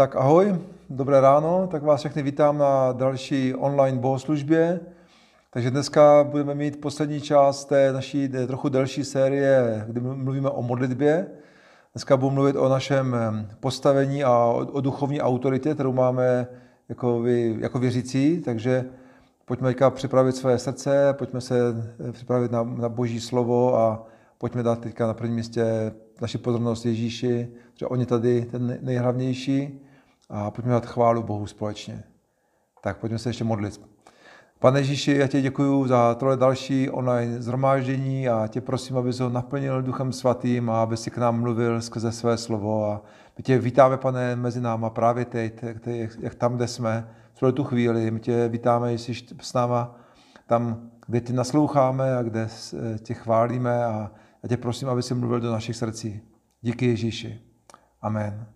Tak ahoj, dobré ráno, tak vás všechny vítám na další online bohoslužbě. Takže dneska budeme mít poslední část té naší trochu delší série, kdy mluvíme o modlitbě. Dneska budu mluvit o našem postavení a o duchovní autoritě, kterou máme jako věřící. Takže pojďme teďka připravit své srdce, pojďme se připravit na Boží slovo a pojďme dát teďka na prvním místě naši pozornost Ježíši, že on je tady ten nejhlavnější, a pojďme dát chválu Bohu společně. Tak pojďme se ještě modlit. Pane Ježíši, já ti děkuju za tohle další online shromáždění a tě prosím, abys ho naplnil Duchem Svatým a aby si k nám mluvil skrze své slovo. A my tě vítáme, Pane, mezi náma právě teď, jak tam, kde jsme, v tu chvíli. My tě vítáme, jestli jsi s náma tam, kde tě nasloucháme a kde tě chválíme. A já tě prosím, aby jsi mluvil do našich srdcí. Díky Ježíši. Amen.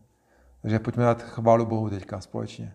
Takže pojďme dát chválu Bohu teďka společně.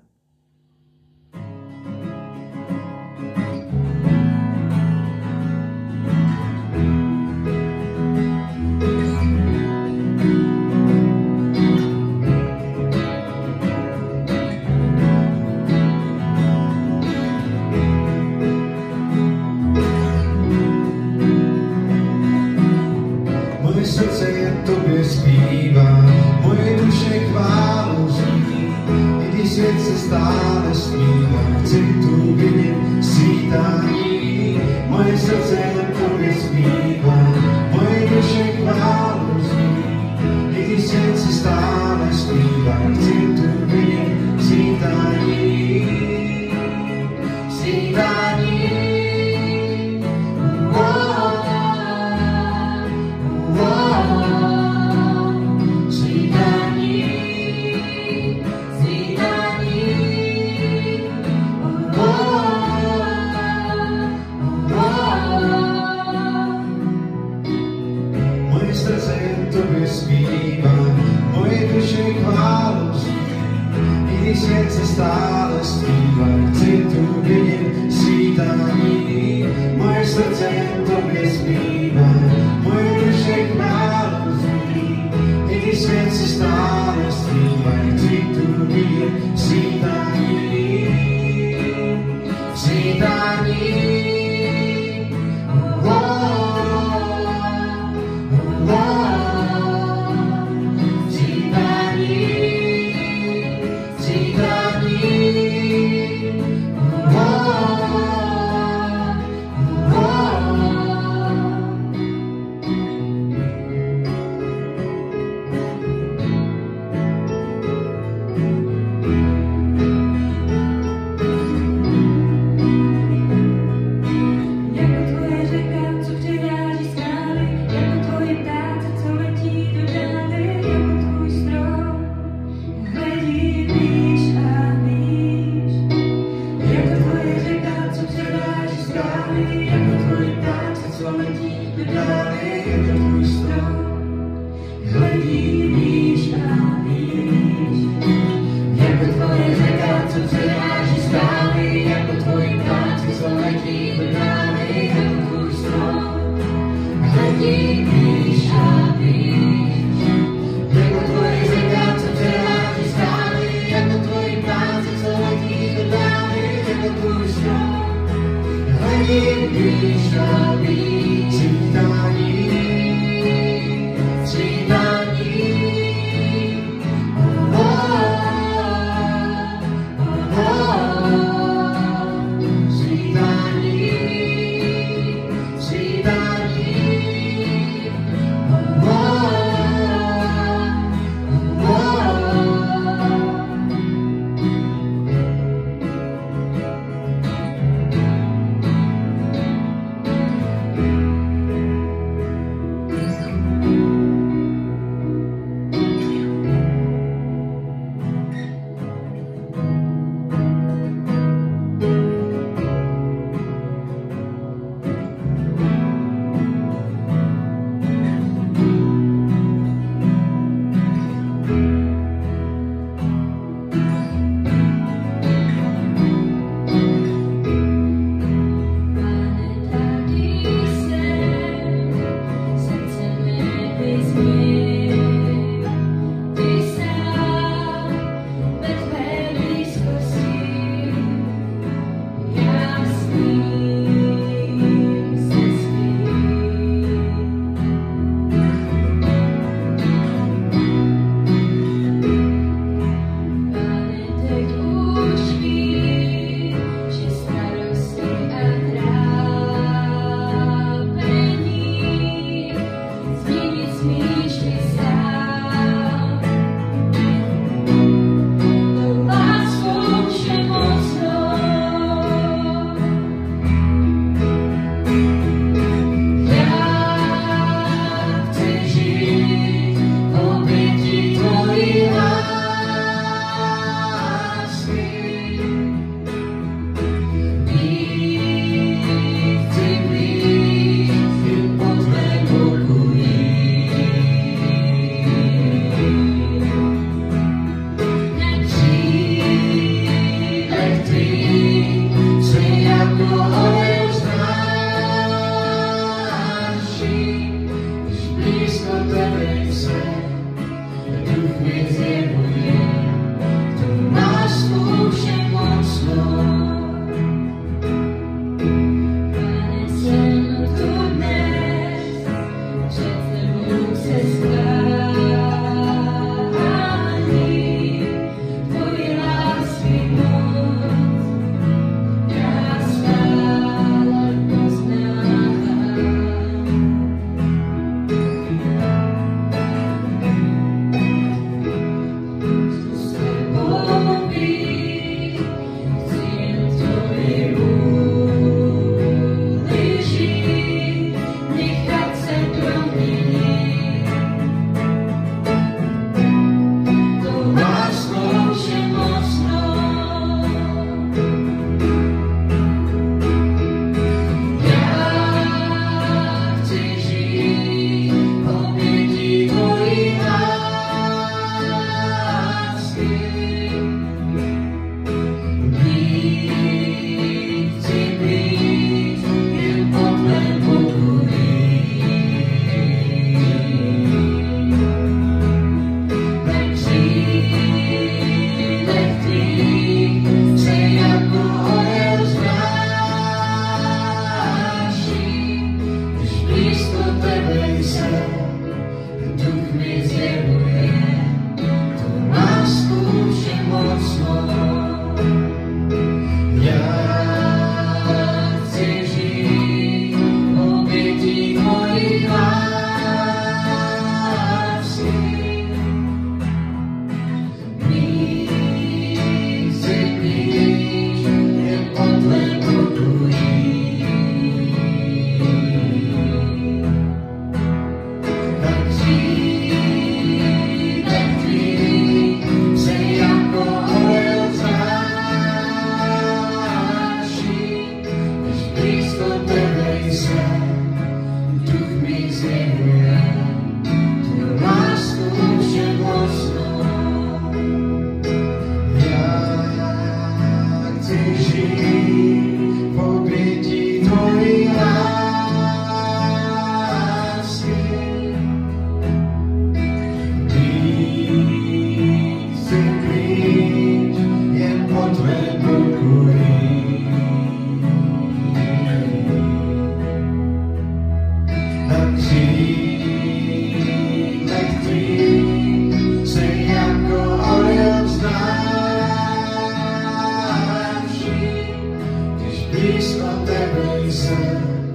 když o tebe jsem,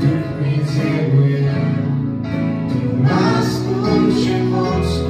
duch mi zjevuje tu lásku všemocnou.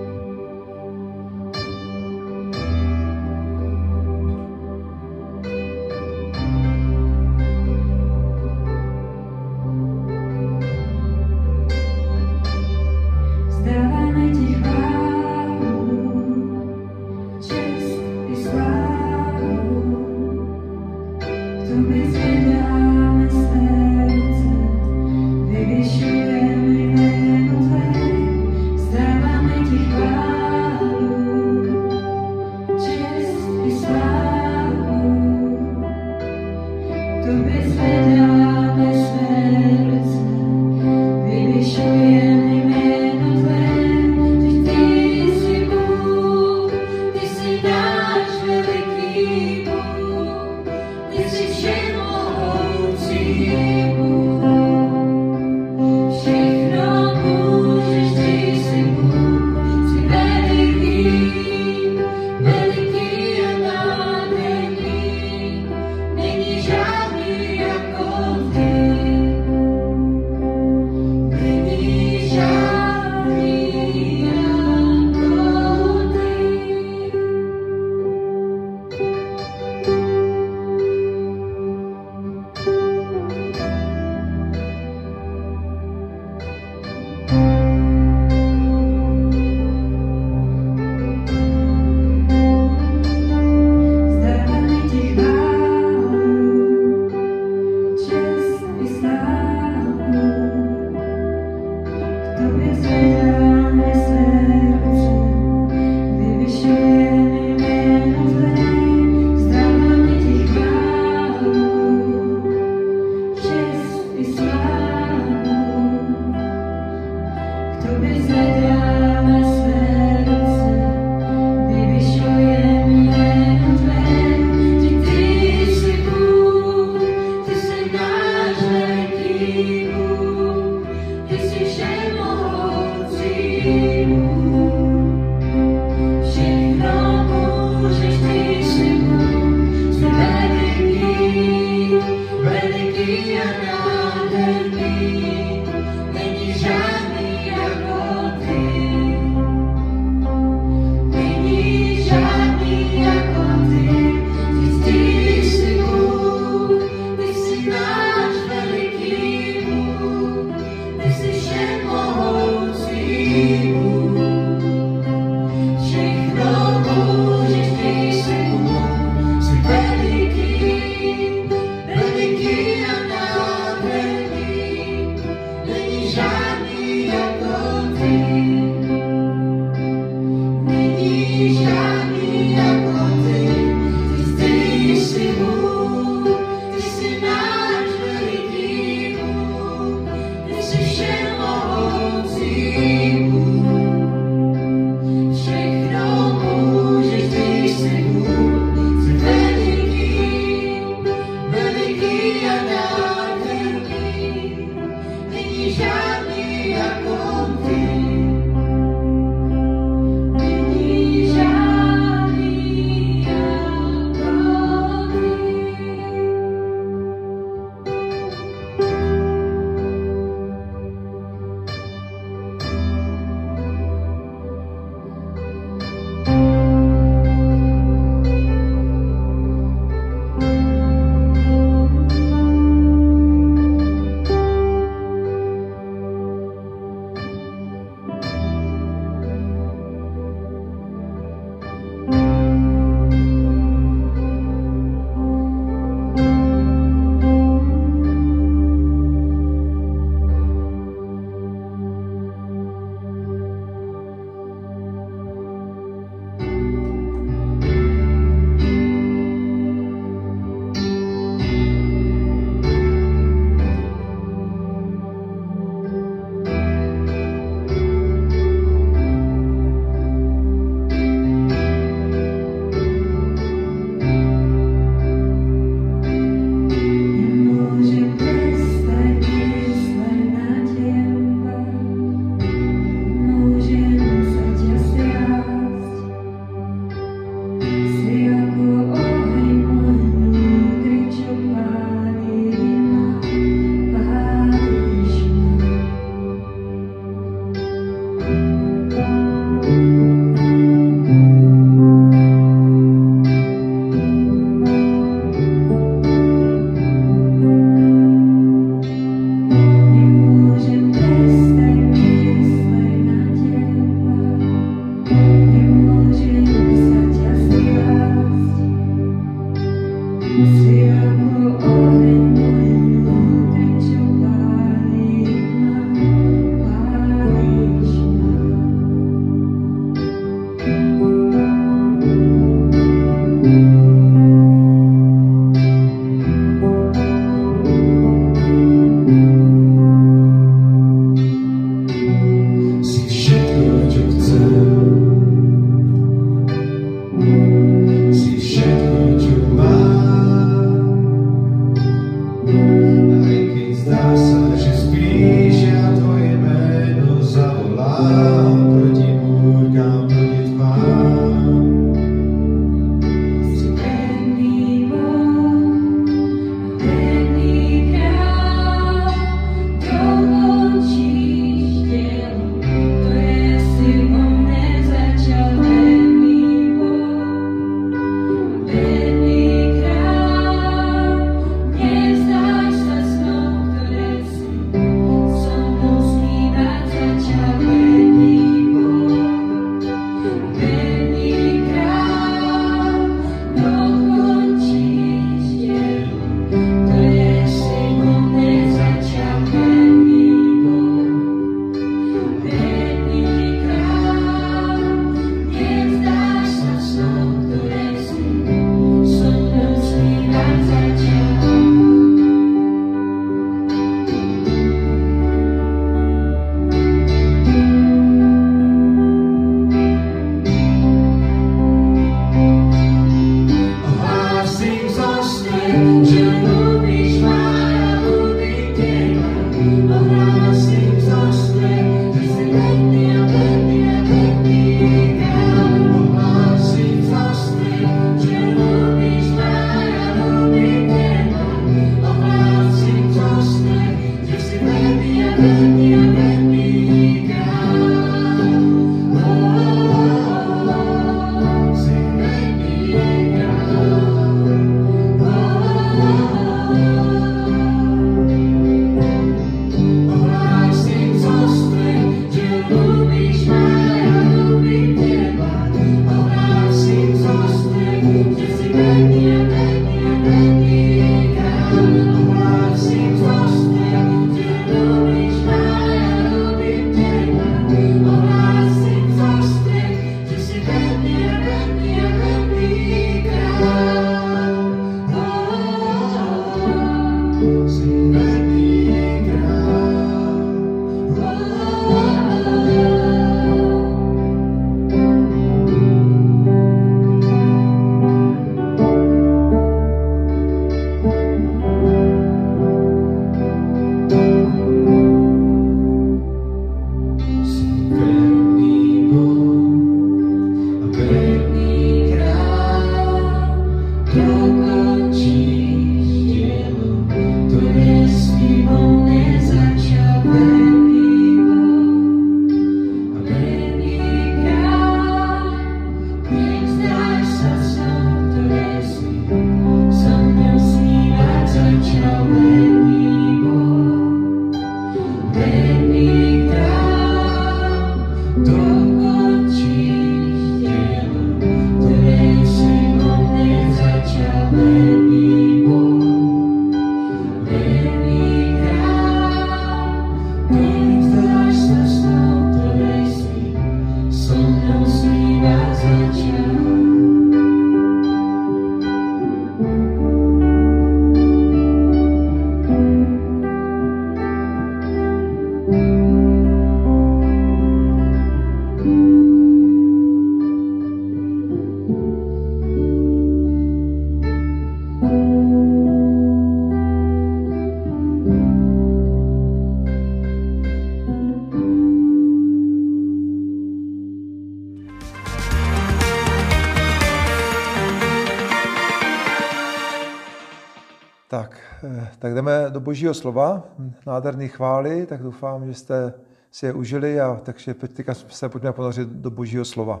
Tak jdeme do Božího slova, nádherný chvály, tak doufám, že jste si je užili, a takže teďka se pojďme ponořit do Božího slova.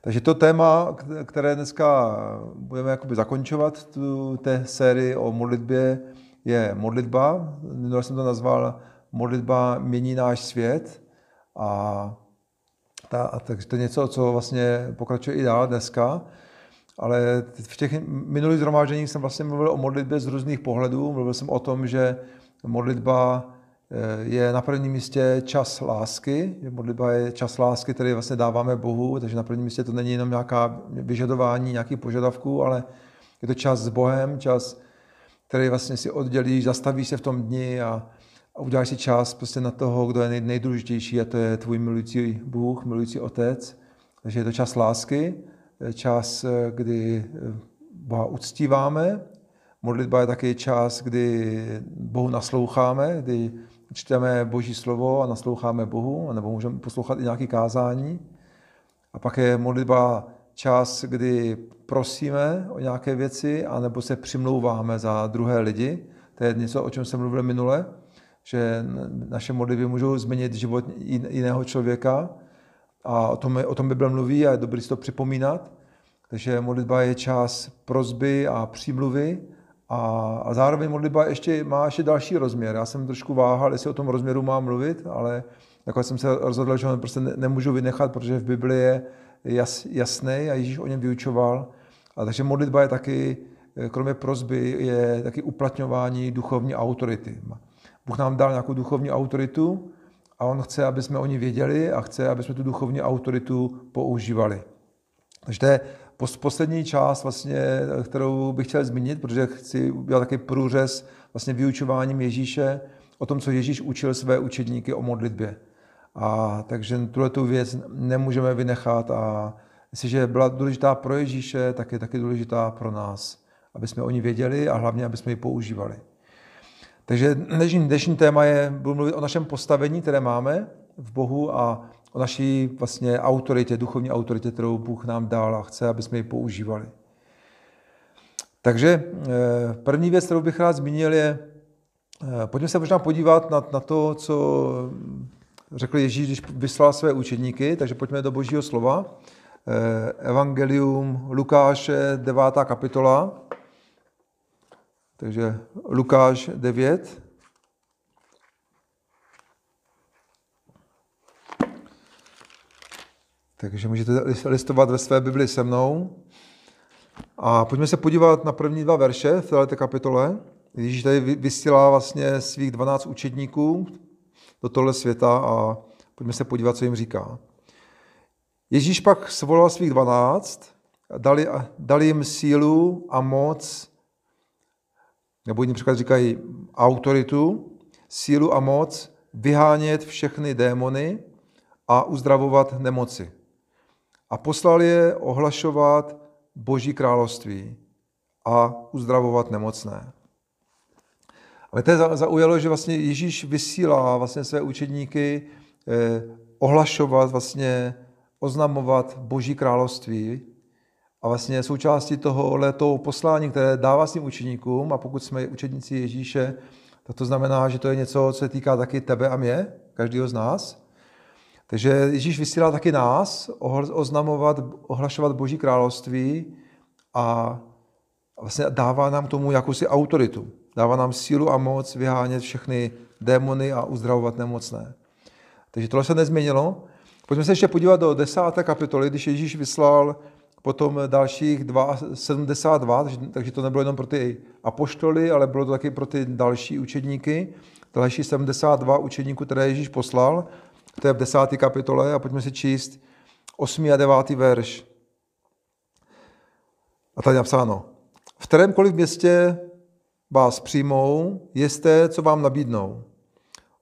Takže to téma, které dneska budeme jakoby zakončovat, té sérii o modlitbě, je modlitba. Minule jsem to nazval Modlitba mění náš svět. A takže to je něco, co vlastně pokračuje i dál dneska. Ale v těch minulých shromážděních jsem vlastně mluvil o modlitbě z různých pohledů. Mluvil jsem o tom, že modlitba je na prvním místě čas lásky. Modlitba je čas lásky, který vlastně dáváme Bohu, takže na prvním místě to není jenom nějaká vyžadování nějakých požadavků, ale je to čas s Bohem, čas, který vlastně si oddělíš, zastavíš se v tom dni a uděláš si čas prostě na toho, kdo je nejdůležitější, a to je tvůj milující Bůh, milující Otec. Takže je to čas lásky, čas, kdy Boha uctíváme. Modlitba je taky čas, kdy Bohu nasloucháme, kdy čteme Boží slovo a nasloucháme Bohu, nebo můžeme poslouchat i nějaké kázání. A pak je modlitba čas, kdy prosíme o nějaké věci, anebo se přimlouváme za druhé lidi. To je něco, o čem jsem mluvil minule, že naše modlitby můžou změnit život jiného člověka. A o tom Bible mluví a je dobré si to připomínat. Takže modlitba je čas prosby a přímluvy. A zároveň modlitba má ještě další rozměr. Já jsem trošku váhal, jestli o tom rozměru mám mluvit, ale nakonec jsem se rozhodl, že ho prostě nemůžu vynechat, protože v Bibli je jasný a Ježíš o něm vyučoval. A takže modlitba je taky, kromě prosby, je taky uplatňování duchovní autority. Bůh nám dal nějakou duchovní autoritu a on chce, aby jsme o ní věděli, a chce, aby jsme tu duchovní autoritu používali. Takže to je poslední část, vlastně, kterou bych chtěl zmínit, protože chci udělat takový průřez vlastně vyučováním Ježíše o tom, co Ježíš učil své učedníky o modlitbě. A takže tuhletu věc nemůžeme vynechat, a jestliže byla důležitá pro Ježíše, tak je taky důležitá pro nás, aby jsme o ní věděli a hlavně, aby jsme ji používali. Takže dnešní téma budu mluvit o našem postavení, které máme v Bohu, a o naší vlastně autoritě, duchovní autoritě, kterou Bůh nám dal a chce, aby jsme ji používali. Takže první věc, kterou bych rád zmínil, je, pojďme se možná podívat na to, co řekl Ježíš, když vyslal své učedníky, takže pojďme do Božího slova. Evangelium Lukáše, 9. kapitola. Takže Lukáš 9. Takže můžete listovat ve své Bibli se mnou. A pojďme se podívat na první dva verše v této kapitole. Ježíš tady vysílá vlastně svých 12 učedníků do tohle světa, a pojďme se podívat, co jim říká. Ježíš pak svolal svých 12, dali jim sílu a moc, nebo jiný příklad říkají autoritu, sílu a moc vyhánět všechny démony a uzdravovat nemoci. A poslal je ohlašovat Boží království a uzdravovat nemocné. Ale to je zaujalo, že vlastně Ježíš vysílá vlastně své učedníky ohlašovat, vlastně oznamovat Boží království. A vlastně součástí tohoto poslání, které dává svým učedníkům, a pokud jsme učedníci Ježíše, tak to znamená, že to je něco, co se týká taky tebe a mě, každého z nás. Takže Ježíš vysílá taky nás oznamovat, ohlašovat Boží království, a vlastně dává nám tomu jakousi autoritu. Dává nám sílu a moc vyhánět všechny démony a uzdravovat nemocné. Takže tohle se nezměnilo. Pojďme se ještě podívat do 10. kapitoly, když Ježíš vyslal potom dalších 72, takže to nebylo jenom pro ty apoštoly, ale bylo to taky pro ty další učedníky. Další 72 učedníků, které Ježíš poslal, to je v 10. kapitole, a pojďme si číst 8. a 9. verš. A tady je napsáno. V kterémkoliv městě vás přijmou, jezte, co vám nabídnou.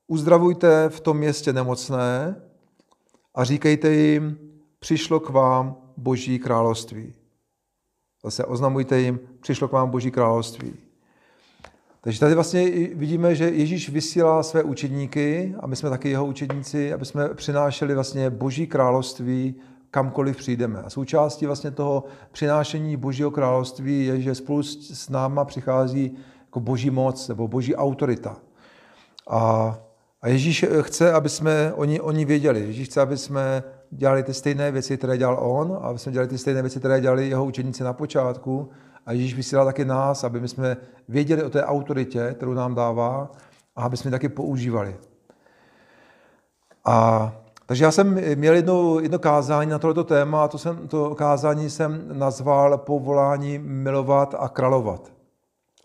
Uzdravujte v tom městě nemocné a říkejte jim, přišlo k vám Boží království. Zase oznamujte jim, přišlo k vám Boží království. Takže tady vlastně vidíme, že Ježíš vysílá své učedníky, a my jsme taky jeho učedníci, aby jsme přinášeli vlastně Boží království kamkoliv přijdeme. A součástí vlastně toho přinášení Božího království je, že spolu s náma přichází jako boží moc nebo boží autorita. A Ježíš chce, aby jsme oni věděli. Ježíš chce, aby jsme dělali ty stejné věci, které dělal on, aby jsme dělali ty stejné věci, které dělali jeho učeníci na počátku. A Ježíš vysílal taky nás, aby my jsme věděli o té autoritě, kterou nám dává, a aby jsme ji taky používali. Takže já jsem měl jedno kázání na tohleto téma a to kázání jsem nazval povolání milovat a královat.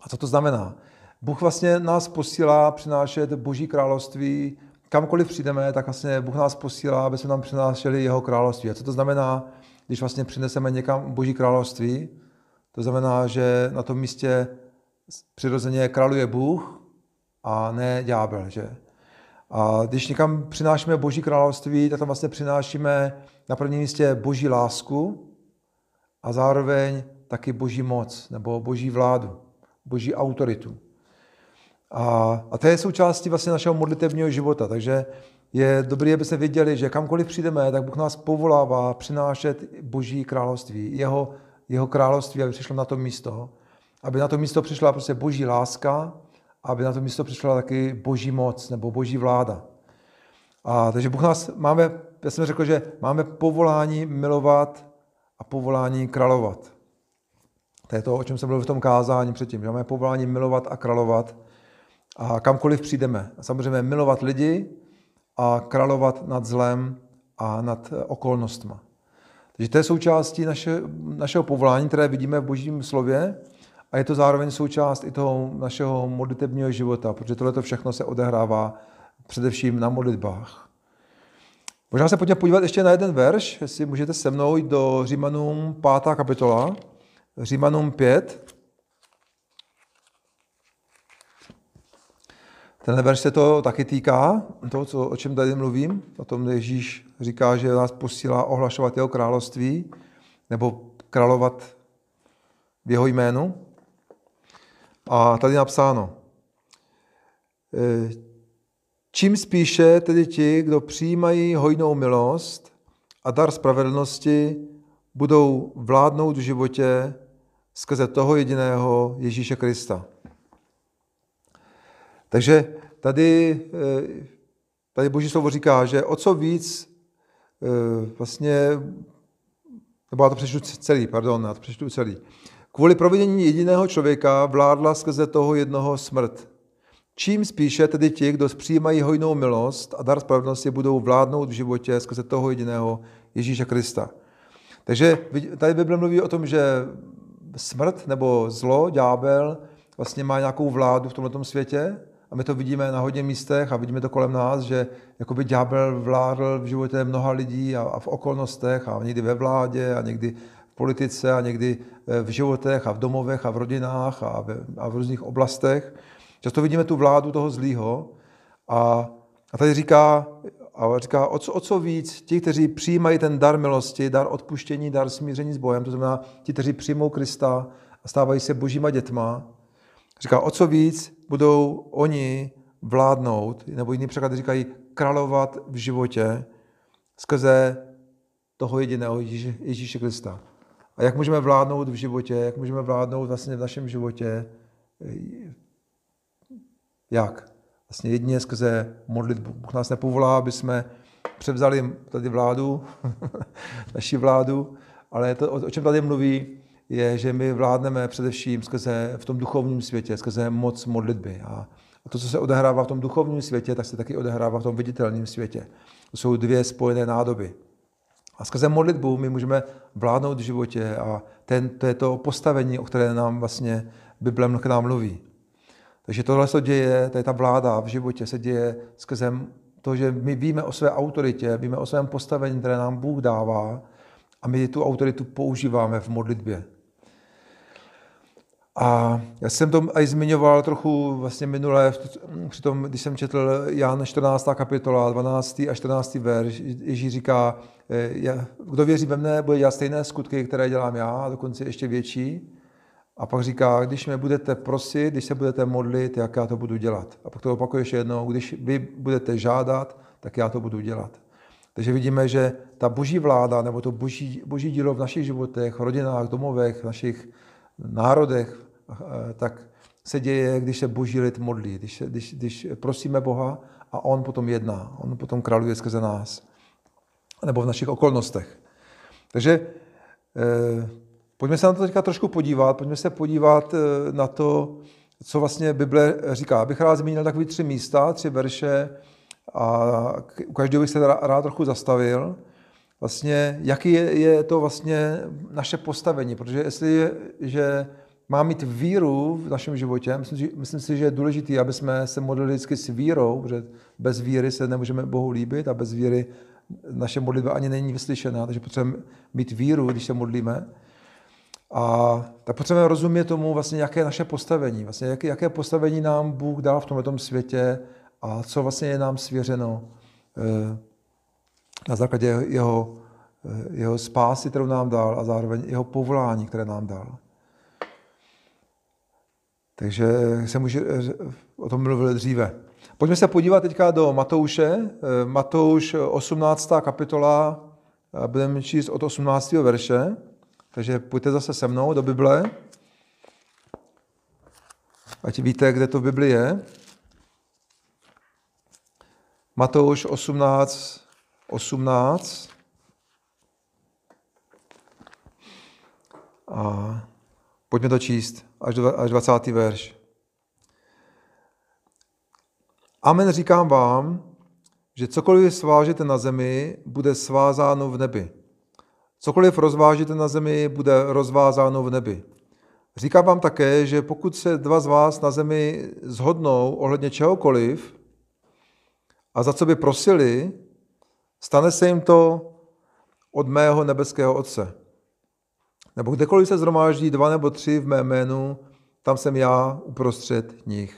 A co to znamená? Bůh vlastně nás posílá přinášet Boží království. Kamkoliv přijdeme, tak vlastně Bůh nás posílá, aby jsme tam přinášeli jeho království. A co to znamená, když vlastně přineseme někam Boží království? To znamená, že na tom místě přirozeně králuje Bůh a ne ďábel, že? A když někam přinášíme Boží království, tak tam vlastně přinášíme na prvním místě Boží lásku a zároveň taky Boží moc nebo Boží vládu, Boží autoritu. A to je součástí vlastně našeho modlitevního života, takže je dobré, aby jsme věděli, že kamkoliv přijdeme, tak Bůh nás povolává přinášet Boží království, jeho království, aby přišlo na to místo. Aby na to místo přišla prostě Boží láska, aby na to místo přišla taky Boží moc nebo Boží vláda. Takže Bůh nás já jsem řekl, že máme povolání milovat a povolání královat. To je to, o čem jsem mluvil v tom kázání předtím, že máme povolání milovat a královat a kamkoliv přijdeme. A samozřejmě milovat lidi a královat nad zlem a nad okolnostma. Takže to je součástí našeho povolání, které vidíme v Božím slově, a je to zároveň součást i toho našeho modlitebního života, protože tohleto všechno se odehrává především na modlitbách. Možná se pojďme podívat ještě na jeden verš, jestli můžete se mnou jít do Římanům 5. kapitola, Římanům 5. Tenhle verš se to taky týká, o čem tady mluvím, o tom Ježíš říká, že nás posílá ohlašovat jeho království nebo královat v jeho jménu. A tady napsáno, čím spíše tedy ti, kdo přijímají hojnou milost a dar spravedlnosti, budou vládnout v životě skrze toho jediného Ježíše Krista. Takže tady Boží slovo říká, že o co víc vlastně, nebo já to přečtu celý. Kvůli providění jediného člověka vládla skrze toho jednoho smrt. Čím spíše tedy ti, kdo přijímají hojnou milost a dar spravedlnosti, budou vládnout v životě skrze toho jediného Ježíše Krista. Takže tady Bible mluví o tom, že smrt nebo zlo, ďábel, vlastně má nějakou vládu v tomto světě a my to vidíme na hodně místech a vidíme to kolem nás, že jakoby ďábel vládl v životě mnoha lidí a v okolnostech a někdy ve vládě a někdy v politice a někdy v životech a v domovech a v rodinách a v různých oblastech. Často vidíme tu vládu toho zlýho a tady říká o co víc ti, kteří přijímají ten dar milosti, dar odpuštění, dar smíření s Bohem, to znamená ti, kteří přijmou Krista a stávají se božíma dětma, říká, o co víc budou oni vládnout, nebo jiný překlad říkají královat v životě skrze toho jediného Ježíše Krista. A jak můžeme vládnout v životě, jak můžeme vládnout vlastně v našem životě, jak? Vlastně jedině skrze modlitbu. Bůh nás nepovolá, aby jsme převzali tady vládu, naši vládu, ale to, o čem tady mluví, je, že my vládneme především skrze v tom duchovním světě, skrze moc modlitby. A to, co se odehrává v tom duchovním světě, tak se taky odehrává v tom viditelném světě. To jsou dvě spojené nádoby. A skrze modlitbu my můžeme vládnout v životě a to je to postavení, o které nám vlastně Bible mluví. Takže tohle se děje, to je ta vláda v životě, se děje skrze to, že my víme o své autoritě, víme o svém postavení, které nám Bůh dává a my tu autoritu používáme v modlitbě. A já jsem to i zmiňoval trochu vlastně minule, přitom, když jsem četl Jan 14. kapitola, 12. a 14. verš, Ježíš říká, kdo věří ve mne, bude dělat stejné skutky, které dělám já, a dokonce ještě větší. A pak říká, když mě budete prosit, když se budete modlit, jak já to budu dělat. A pak to opakuje ještě jednou, když vy budete žádat, tak já to budu dělat. Takže vidíme, že ta boží vláda, nebo to boží dílo v našich životech, rodinách, domovech, našich národech, tak se děje, když se boží lid modlí, když prosíme Boha a on potom jedná, on potom králuje skrze nás, nebo v našich okolnostech. Takže pojďme se na to teďka trošku podívat, pojďme se podívat na to, co vlastně Bible říká. Abych rád zmínil takový 3 místa, 3 verše a u každého bych se rád trochu zastavil. Vlastně, jaký je to vlastně naše postavení, protože jestliže má mít víru v našem životě, myslím si, že je důležité, aby jsme se modlili vždycky s vírou, protože bez víry se nemůžeme Bohu líbit a bez víry naše modlitba ani není vyslyšená, takže potřebujeme mít víru, když se modlíme. A tak potřebujeme rozumět tomu, vlastně, jaké je naše postavení, vlastně, jaké postavení nám Bůh dal v tomto světě a co vlastně je nám svěřeno na základě jeho spásy, kterou nám dal a zároveň jeho povolání, které nám dal. Takže jsem už o tom mluvil dříve. Pojďme se podívat teďka do Matouše. Matouš 18. kapitola, budeme číst od 18. verše. Takže pojďte zase se mnou do Bible. Ať víte, kde to v Bibli je. Matouš 18. A pojďme to číst až 20. verš. Amen, říkám vám, že cokoliv svážete na zemi, bude svázáno v nebi. Cokoliv rozvážete na zemi, bude rozvázáno v nebi. Říkám vám také, že pokud se 2 z vás na zemi shodnou ohledně čehokoliv a za co by prosili, stane se jim to od mého nebeského Otce. Nebo kdekoliv se shromáždí 2 nebo 3 v mém jménu, tam jsem já uprostřed nich.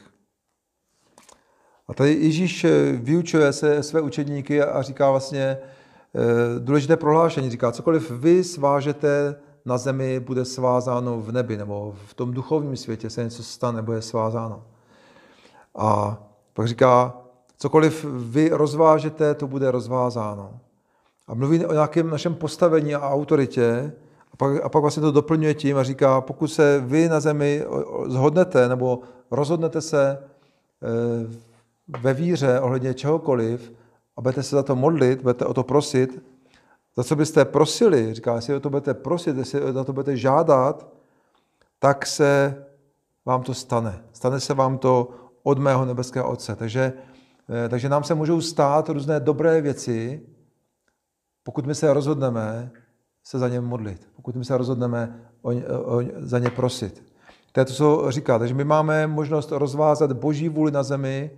A tady Ježíš vyučuje své učedníky a říká vlastně důležité prohlášení. Říká, cokoliv vy svážete na zemi, bude svázáno v nebi, nebo v tom duchovním světě se něco stane, bude svázáno. A pak říká, cokoliv vy rozvážete, to bude rozvázáno. A mluví o nějakém našem postavení a autoritě, a pak vlastně to doplňuje tím a říká, pokud se vy na zemi shodnete nebo rozhodnete se ve víře ohledně čehokoliv a budete se za to modlit, budete o to prosit, za co byste prosili, říká, jestli o to budete prosit, jestli o to budete žádat, tak se vám to stane. Stane se vám to od mého nebeského Otce. Takže nám se můžou stát různé dobré věci, pokud my se rozhodneme se za ně modlit, pokud my se rozhodneme za ně prosit. To je to, co říká. Takže my máme možnost rozvázat boží vůli na zemi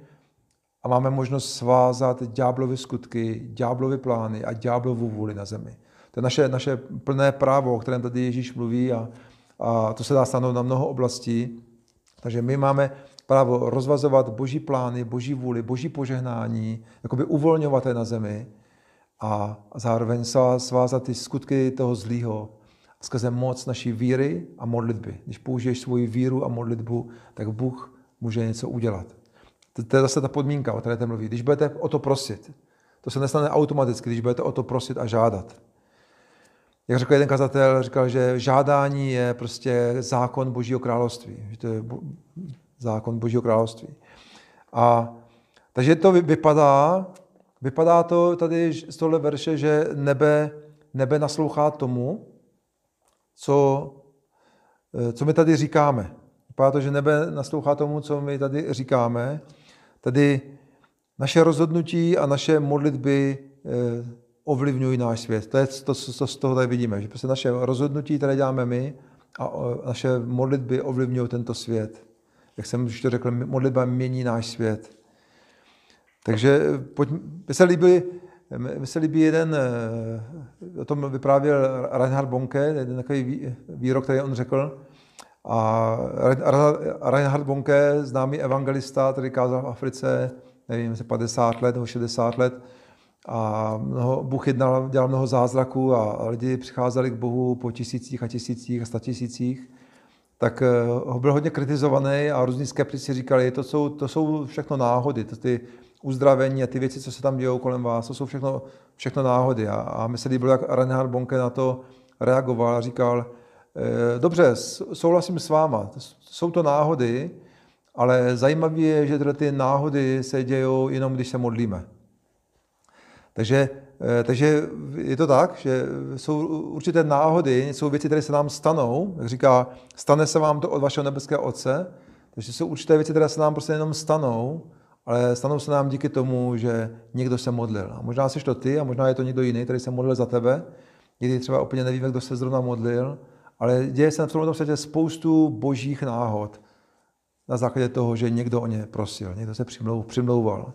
a máme možnost svázat ďáblovy skutky, ďáblovy plány a ďáblovu vůli na zemi. To je naše plné právo, o kterém tady Ježíš mluví a to se dá stanout na mnoho oblastí. Takže my máme právo rozvazovat boží plány, boží vůli, boží požehnání, jakoby uvolňovat je na zemi a zároveň svázat ty skutky toho zlýho skrze moc naší víry a modlitby. Když použiješ svoji víru a modlitbu, tak Bůh může něco udělat. To je zase ta podmínka, o které mluví. Když budete o to prosit, to se nestane automaticky, když budete o to prosit a žádat. Jak řekl jeden kazatel, říkal, že žádání je prostě zákon Božího království. Že to je zákon Božího království. A takže to vypadá to tady z tohle verše, že nebe naslouchá tomu, co my tady říkáme. Vypadá to, že nebe naslouchá tomu, co my tady říkáme. Tady naše rozhodnutí a naše modlitby ovlivňují náš svět. To je to, co z toho tady vidíme. Že prostě naše rozhodnutí, které děláme my, a naše modlitby ovlivňují tento svět. Jak jsem už to řekl, modlitba mění náš svět. Takže mi se líbí jeden, o tom vyprávěl Reinhard Bonke, jeden takový výrok, který on řekl. A Reinhard Bonke, známý evangelista, který kázal v Africe, nevím, 50 let nebo 60 let. A Bůh dělal mnoho zázraků a lidi přicházeli k Bohu po tisících a tisících a statisících. Tak ho byl hodně kritizovaný a různí skeptici říkali, to jsou všechno náhody, ty uzdravení a ty věci, co se tam dějou kolem vás, to jsou všechno náhody. A mi se líbilo, jak Reinhard Bonke na to reagoval a říkal, dobře, souhlasím s váma, jsou to náhody, Ale zajímavé je, že ty náhody se dějou jenom, když se modlíme. Takže je to tak, že jsou určité náhody, jsou věci, které se nám stanou, jak říká, stane se vám to od vašeho nebeského Otce, takže jsou určité věci, které se nám prostě jenom stanou, ale stanou se nám díky tomu, že někdo se modlil. A možná jsi to ty a možná je to někdo jiný, který se modlil za tebe, někdy třeba úplně nevíme, kdo se zrovna modlil, ale děje se na tom světě spoustu božích náhod na základě toho, že někdo o ně prosil, někdo se přimlouval.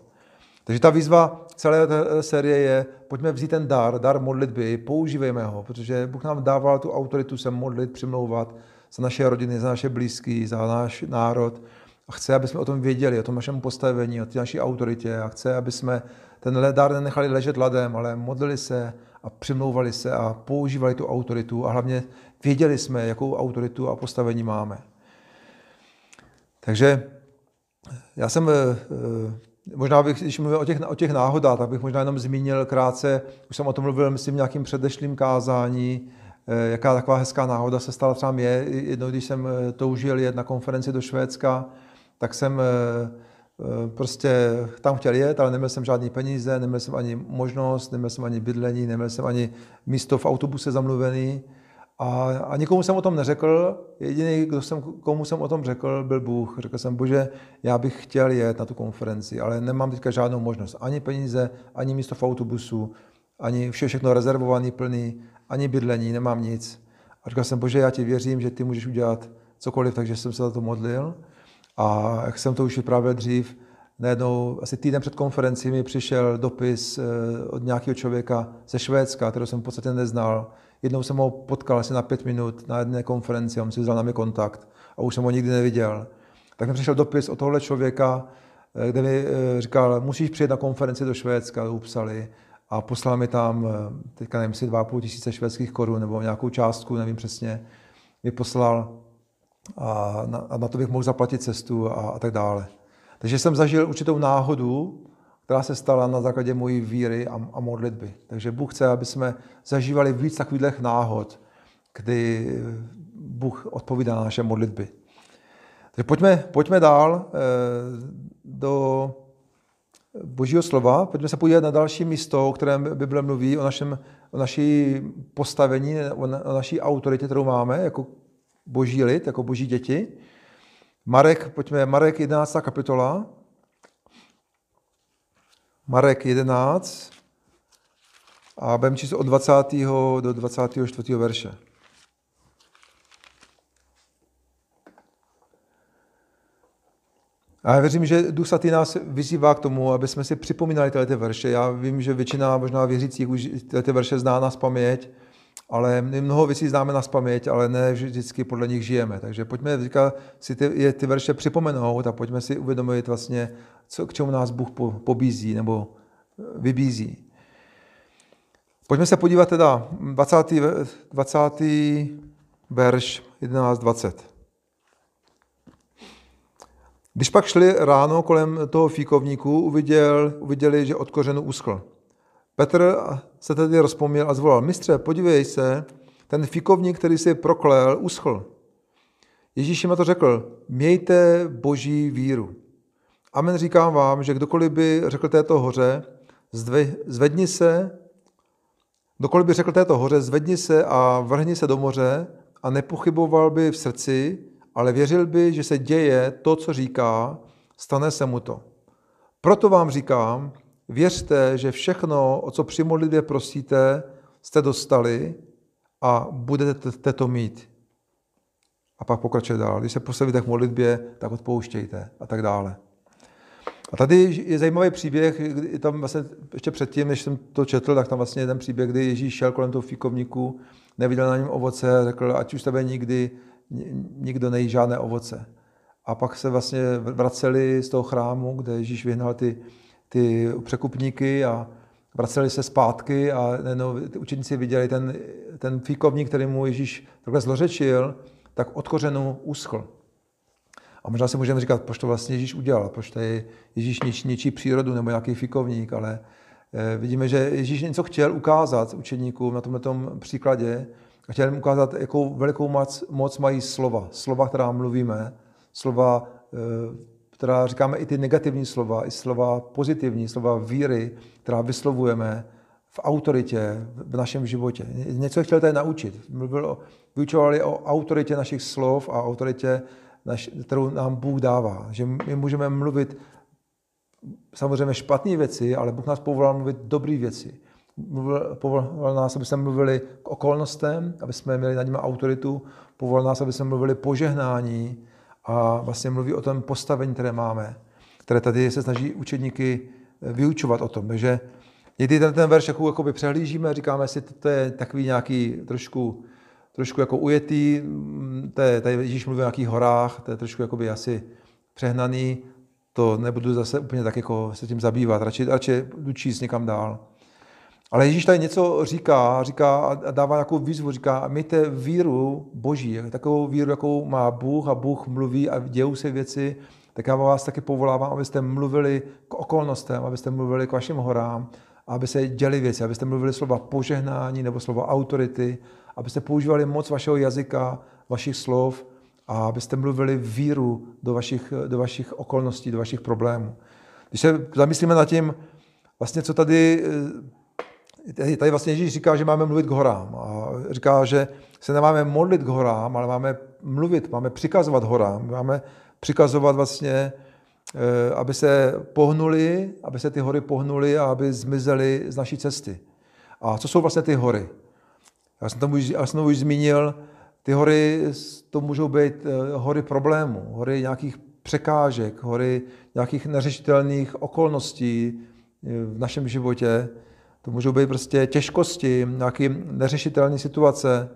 Takže ta výzva celé té série je, pojďme vzít ten dar modlitby, používejme ho, protože Bůh nám dával tu autoritu se modlit, přimlouvat za naše rodiny, za naše blízký, za náš národ. A chce, aby jsme o tom věděli, o tom našem postavení, o té naší autoritě. A chce, aby jsme ten dar nenechali ležet ladem, ale modlili se a přimlouvali se a používali tu autoritu. A hlavně věděli jsme, jakou autoritu a postavení máme. Takže já jsem... Možná bych, když mluvil o těch náhodách, tak bych možná jenom zmínil krátce, už jsem o tom mluvil, myslím, v nějakým předešlým kázání, jaká taková hezká náhoda se stala třeba mě. Jednou, když jsem toužil jet na konferenci do Švédska, tak jsem prostě tam chtěl jet, ale neměl jsem žádný peníze, neměl jsem ani možnost, neměl jsem ani bydlení, neměl jsem ani místo v autobuse zamluvený. A nikomu jsem o tom neřekl, jediný, komu jsem o tom řekl, byl Bůh. Řekl jsem, Bože, já bych chtěl jet na tu konferenci, ale nemám teďka žádnou možnost. Ani peníze, ani místo v autobusu, ani všechno rezervovaný, plný, ani bydlení, nemám nic. A řekl jsem, Bože, já ti věřím, že ty můžeš udělat cokoliv, takže jsem se za to modlil. A jak jsem to už právě dřív, najednou asi týden před konferencí mi přišel dopis od nějakého člověka ze Švédska, kterého jsem v podstatě neznal. Jednou jsem ho potkal asi na 5 minut na jedné konferenci, on si vzal na mě kontakt a už jsem ho nikdy neviděl. Tak mi přišel dopis od tohohle člověka, kde mi říkal, musíš přijet na konferenci do Švédska, to upsali. A poslal mi tam, teďka nevím, si 2 500 švédských korun nebo nějakou částku, nevím přesně, mi poslal a na to bych mohl zaplatit cestu a tak dále. Takže jsem zažil určitou náhodu, která se stala na základě mojí víry a modlitby. Takže Bůh chce, aby jsme zažívali víc takových náhod, kdy Bůh odpovídá na naše modlitby. Takže pojďme dál do Božího slova, pojďme se podívat na další místo, o kterém Bible mluví, o naší postavení, o naší autoritě, kterou máme jako boží lid, jako boží děti. Marek 11. kapitola. Marek 11 a budeme číst od 20. do 24. verše. A já věřím, že Duch Svatý nás vyzývá k tomu, aby jsme si připomínali tyhle verše. Já vím, že většina možná věřících už tyhle verše zná na paměť, ale mnoho věcí známe na paměť, ale ne vždycky podle nich žijeme. Takže pojďme si ty verše připomenout a pojďme si uvědomit vlastně, k čemu nás Bůh pobízí nebo vybízí. Pojďme se podívat teda 20. verš 11.20. Když pak šli ráno kolem toho fíkovníku, uviděli, že od kořenu uschl. Petr se tedy rozpomněl a zvolal, mistře, podívej se, ten fíkovník, který si proklel, uschl. Ježíš jim na to řekl, mějte boží víru. Amen, říkám vám, že kdokoliv by řekl této hoře, zvedni se, kdokoliv by řekl této hoře, zvedni se a vrhni se do moře a nepochyboval by v srdci, ale věřil by, že se děje to, co říká, stane se mu to. Proto vám říkám, věřte, že všechno, o co při modlitbě prosíte, jste dostali a budete to mít. A pak pokračuje dál. Když se postavíte k modlitbě, tak odpouštějte a tak dále. A tady je zajímavý příběh, tam vlastně ještě předtím, než jsem to četl, tak tam vlastně je ten příběh, kdy Ježíš šel kolem toho fíkovníku, neviděl na něm ovoce, řekl, ať už tebe nikdo nejí žádné ovoce. A pak se vlastně vraceli z toho chrámu, kde Ježíš vyhnal ty překupníky a vraceli se zpátky a ty učeníci viděli ten fíkovník, který mu Ježíš takhle zlořečil, tak od kořenu uschl. A možná si můžeme říkat, proč to vlastně Ježíš udělal, proč to je Ježíš ničí přírodu nebo nějaký fikovník, ale vidíme, že Ježíš něco chtěl ukázat učeníkům na tomto příkladě a chtěl jim ukázat, jakou velikou moc mají slova, která mluvíme, slova která říkáme i ty negativní slova, i slova pozitivní, slova víry, která vyslovujeme v autoritě, v našem životě. Něco chtěl tady naučit. Vyučovali o autoritě našich slov a autoritě, kterou nám Bůh dává. Že my můžeme mluvit samozřejmě špatné věci, ale Bůh nás povolal mluvit dobré věci. Povolal nás, aby jsme mluvili k okolnostem, aby jsme měli nad nimi autoritu. Povolal nás, aby jsme mluvili požehnání a vlastně mluví o tom postavení, které máme, které tady se snaží učedníky vyučovat o tom. Takže někdy ten verš jakoby přehlížíme, říkáme si, to je takový nějaký trošku jako ujetý, tady Ježíš mluví o nějakých horách, to je trošku jakoby asi přehnaný, to nebudu zase úplně tak jako se tím zabývat, radši jdu číst někam dál. Ale Ježíš tady něco říká a dává nějakou výzvu, říká, mějte víru Boží, takovou víru, jakou má Bůh a Bůh mluví a dějou se věci, tak já vás taky povolávám, abyste mluvili k okolnostem, abyste mluvili k vašim horám, aby se děli věci, abyste mluvili slova požehnání nebo slova autority, abyste používali moc vašeho jazyka, vašich slov a abyste mluvili víru do vašich okolností, do vašich problémů. Když se zamyslíme nad tím, vlastně co tady vlastně Ježíš říká, že máme mluvit k horám a říká, že se nemáme modlit k horám, ale máme mluvit, máme přikazovat horám, máme přikazovat vlastně, aby se pohnuli, aby se ty hory pohnuly a aby zmizely z naší cesty. A co jsou vlastně ty hory? Já jsem to už zmínil, ty hory, to můžou být hory problémů, hory nějakých překážek, hory nějakých neřešitelných okolností v našem životě. To můžou být prostě těžkosti, nějaké neřešitelné situace,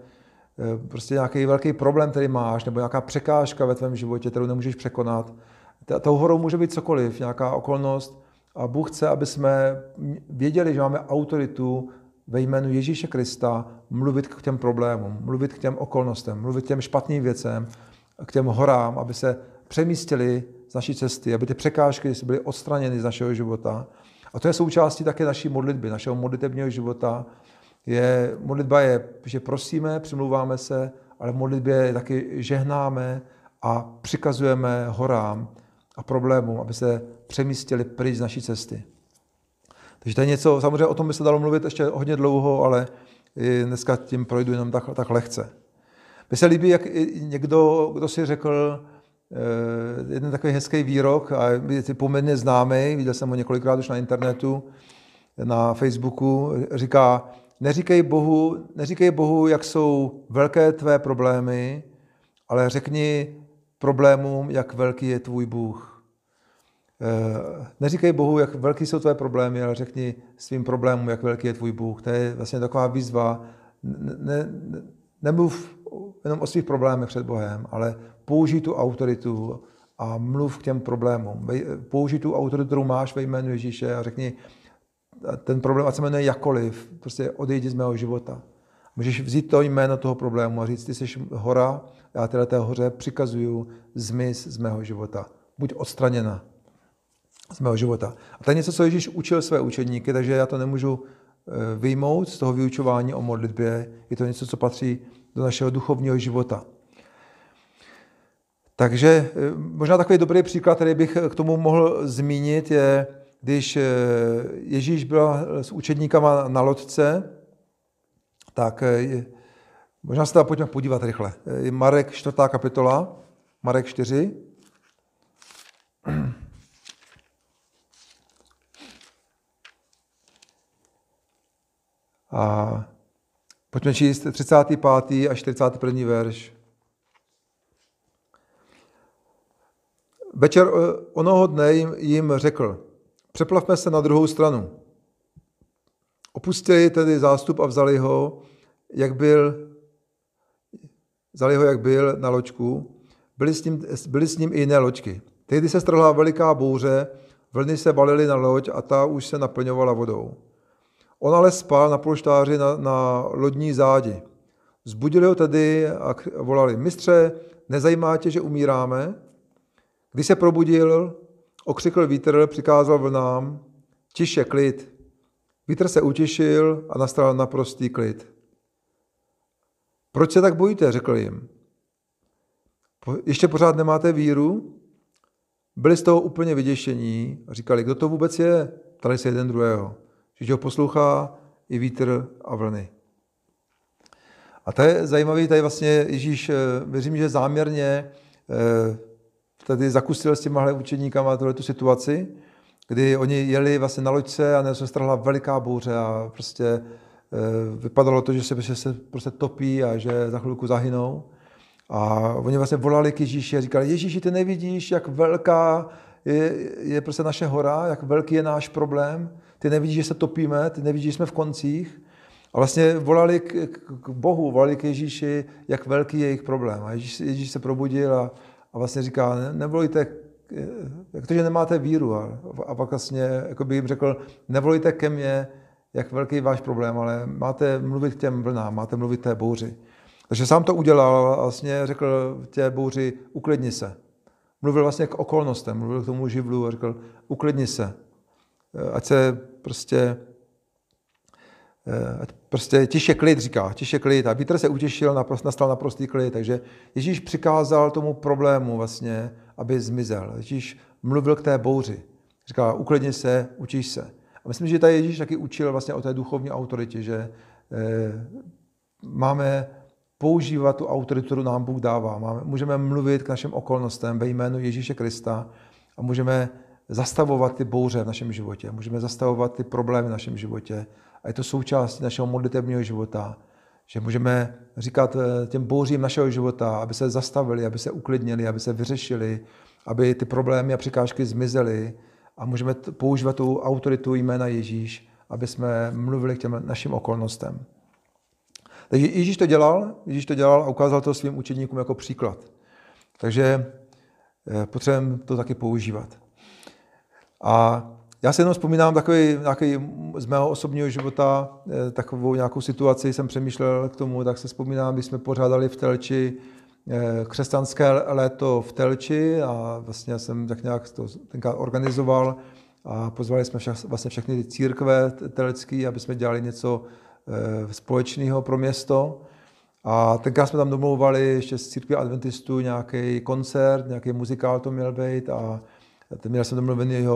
prostě nějaký velký problém, který máš, nebo nějaká překážka ve tvém životě, kterou nemůžeš překonat. Tou horou může být cokoliv, nějaká okolnost. A Bůh chce, aby jsme věděli, že máme autoritu ve jménu Ježíše Krista mluvit k těm problémům, mluvit k těm okolnostem, mluvit k těm špatným věcem, k těm horám, aby se přemístily z naší cesty, aby ty překážky byly odstraněny z našeho života. A to je součástí také naší modlitby, našeho modlitebního života. Modlitba je, že prosíme, přimlouváme se, ale v modlitbě taky žehnáme a přikazujeme horám a problémům, aby se přemístili pryč z naší cesty. Takže to je něco, samozřejmě o tom by se dalo mluvit ještě hodně dlouho, ale dneska tím projdu jenom tak lehce. Mně se líbí, jak někdo, kdo si řekl jeden takový hezký výrok, a je poměrně známý, viděl jsem ho několikrát už na internetu, na Facebooku, říká, neříkej Bohu, jak jsou velké tvé problémy, ale řekni problémům, jak velký je tvůj Bůh. Neříkej Bohu, jak velký jsou tvé problémy, ale řekni svým problémům, jak velký je tvůj Bůh. To je vlastně taková výzva. Nemluv jenom o svých problémech před Bohem, ale použij tu autoritu a mluv k těm problémům. Použij tu autoritu, kterou máš ve jménu Ježíše a řekni, ten problém, ať se jmenuje jakkoliv, prostě odejdi z mého života. Můžeš vzít to jméno toho problému a říct, ty jsi hora, já této hoře přikazuju, zmiz z mého života. Buď odstraněna z mého života. A to je něco, co Ježíš učil své učedníky, takže já to nemůžu vyjmout z toho vyučování o modlitbě. Je to něco, co patří do našeho duchovního života. Takže možná takový dobrý příklad, který bych k tomu mohl zmínit, je, když Ježíš byl s učedníkama na lodce, tak možná se teda pojďme podívat rychle. Marek 4. kapitola, Marek 4. A pojďme číst 35. a 41. verš. Večer onoho dne jim řekl, přeplavme se na druhou stranu. Opustili tedy zástup a vzali ho, jak byl na loďku. Byly s ním i jiné loďky. Tehdy se strhla veliká bouře, vlny se balily na loď a ta už se naplňovala vodou. On ale spal na polštáři na lodní zádi. Vzbudili ho tedy a volali, mistře, nezajímá tě, že umíráme? Když se probudil, okřikl vítr, přikázal vlnám, tiše, klid. Vítr se utišil a nastal naprostý klid. Proč se tak bojíte, řekl jim. Ještě pořád nemáte víru? Byli z toho úplně vyděšení a říkali, kdo to vůbec je? Ptali se jeden druhého. Že ho poslouchá i vítr a vlny. A to je zajímavé, tady vlastně Ježíš, věřím, že záměrně tady zakusil s těmahle učeníkama tu situaci, kdy oni jeli vlastně na loďce a na se strhla veliká bouře a prostě vypadalo to, že se prostě topí a že za chvilku zahynou. A oni vlastně volali k Ježíši a říkali, Ježíši, ty nevidíš, jak velká je prostě naše hora, jak velký je náš problém, ty nevidíš, že se topíme, ty nevidíš, že jsme v koncích. A vlastně volali k Bohu, volali k Ježíši, jak velký je jejich problém. A Ježíš se probudil a vlastně říká, nevolujte, jak to, že nemáte víru. A pak vlastně, jako bych jim řekl, nevolujte ke mně, jak velký je váš problém, ale máte mluvit k těm vlnám, máte mluvit té bouři. Takže sám to udělal a vlastně řekl té bouři, uklidni se. Mluvil vlastně k okolnostem, mluvil k tomu živlu a řekl, uklidni se. Ať prostě tiše klid, říká, tiše klid. A vítr se utěšil, nastal naprostý klid. Takže Ježíš přikázal tomu problému vlastně, aby zmizel. Ježíš mluvil k té bouři. Říká, uklidni se, utíš se. A myslím, že tady Ježíš taky učil vlastně o té duchovní autoritě, že máme používat tu autoritu, kterou nám Bůh dává. Můžeme mluvit k našim okolnostem ve jménu Ježíše Krista a můžeme zastavovat ty bouře v našem životě, můžeme zastavovat ty problémy v našem životě. A je to součástí našeho modlitevního života, že můžeme říkat těm bouřím našeho života, aby se zastavili, aby se uklidnili, aby se vyřešili, aby ty problémy a překážky zmizely. A můžeme používat tu autoritu jména Ježíš, aby jsme mluvili k těm našim okolnostem. Takže Ježíš to dělal a ukázal to svým učeníkům jako příklad. Takže potřebujeme to taky používat. A já si jenom vzpomínám takový z mého osobního života, takovou nějakou situaci jsem přemýšlel k tomu, tak se vzpomínám, když jsme pořádali v Telči křesťanské léto v Telči a vlastně jsem tak nějak to tenkrát organizoval a pozvali jsme vlastně všechny církve telčské, aby jsme dělali něco společného pro město. A tenkrát jsme tam domlouvali ještě z církví adventistů nějaký koncert, nějaký muzikál to měl být a měl jsem domluvený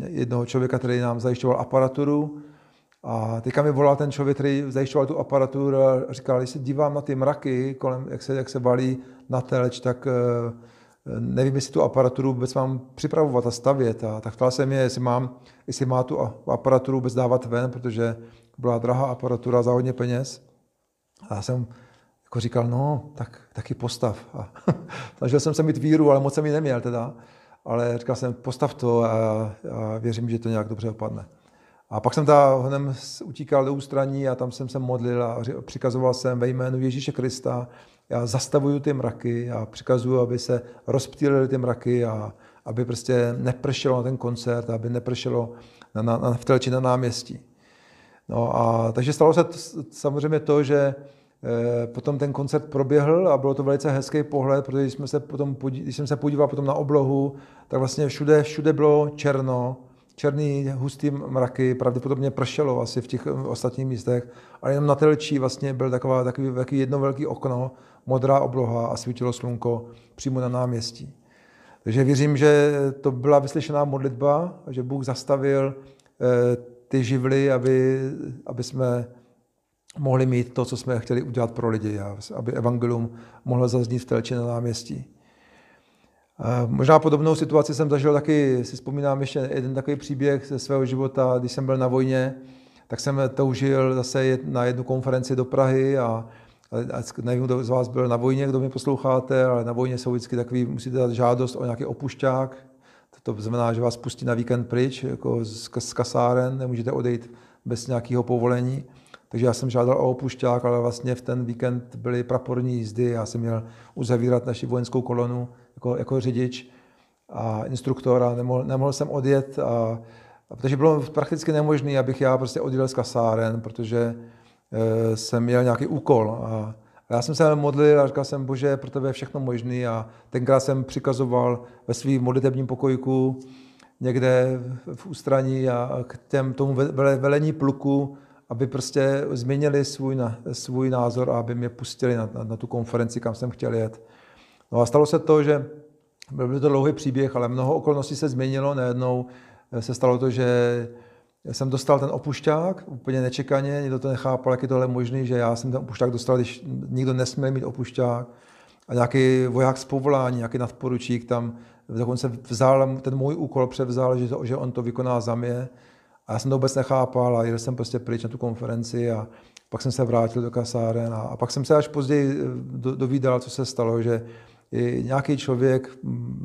jednoho člověka, který nám zajišťoval aparaturu. A teďka mi volal ten člověk, který zajišťoval tu aparaturu a říkal, když se dívám na ty mraky, kolem, jak se valí na Teleč, tak nevím, jestli tu aparaturu vůbec mám připravovat a stavět. A tak ptal se mě, jestli má tu aparaturu vůbec dávat ven, protože byla drahá aparatura za hodně peněz. A já jsem jako říkal, no, tak taky postav. A snažil jsem se mít víru, ale moc jsem ji neměl teda. Ale říkal jsem, postav to a věřím, že to nějak dobře dopadne. A pak jsem honem utíkal do ústraní a tam jsem se modlil a přikazoval jsem ve jménu Ježíše Krista. Já zastavuju ty mraky a přikazuju, aby se rozptýlily ty mraky a aby prostě nepršelo na ten koncert, aby nepršelo v Telči na náměstí. No a takže stalo se samozřejmě to, že potom ten koncert proběhl a bylo to velice hezký pohled, protože když jsem se podíval potom na oblohu, tak vlastně všude bylo černý, hustý mraky, pravděpodobně pršelo asi v těch ostatních místech, ale jenom na Telčí vlastně byl takový jedno velké okno, modrá obloha a svítilo slunko přímo na náměstí. Takže věřím, že to byla vyslyšená modlitba, že Bůh zastavil ty živly, aby jsme mohli mít to, co jsme chtěli udělat pro lidi, aby evangelium mohlo zaznít v Telči na náměstí. Možná podobnou situaci jsem zažil taky, si vzpomínám ještě jeden takový příběh ze svého života, když jsem byl na vojně, tak jsem toužil zase na jednu konferenci do Prahy a nevím, kdo z vás byl na vojně, kdo mě posloucháte, ale na vojně jsou vždycky takový, musíte dát žádost o nějaký opušťák, to znamená, že vás pustí na víkend pryč, jako z kasáren, nemůžete odejít bez nějakého povolení. Takže já jsem žádal o opušťák, ale vlastně v ten víkend byly praporní jízdy. Já jsem měl uzavírat naši vojenskou kolonu jako řidič a instruktor a nemohl jsem odjet. Protože bylo prakticky nemožné, abych já prostě odjel z kasáren, protože jsem měl nějaký úkol. A já jsem se modlil a říkal jsem, Bože, pro tebe je všechno možné. A tenkrát jsem přikazoval ve svým modlitevním pokojíku někde v ústraní a k tomu velení pluku, aby prostě změnili svůj názor a aby mě pustili na tu konferenci, kam jsem chtěl jet. No a stalo se to, že Byl to dlouhý příběh, ale mnoho okolností se změnilo. Najednou se stalo to, že jsem dostal ten opušťák úplně nečekaně. Nikdo to nechápal, jak je tohle možný, že já jsem ten opušťák dostal, když nikdo nesměl mít opušťák. A nějaký voják z povolání, nějaký nadporučík tam dokonce vzal, ten můj úkol převzal, že on to vykoná za mě. A já jsem to vůbec nechápal a jel jsem prostě pryč na tu konferenci a pak jsem se vrátil do kasáren a pak jsem se až později dovídal, co se stalo, že nějaký člověk,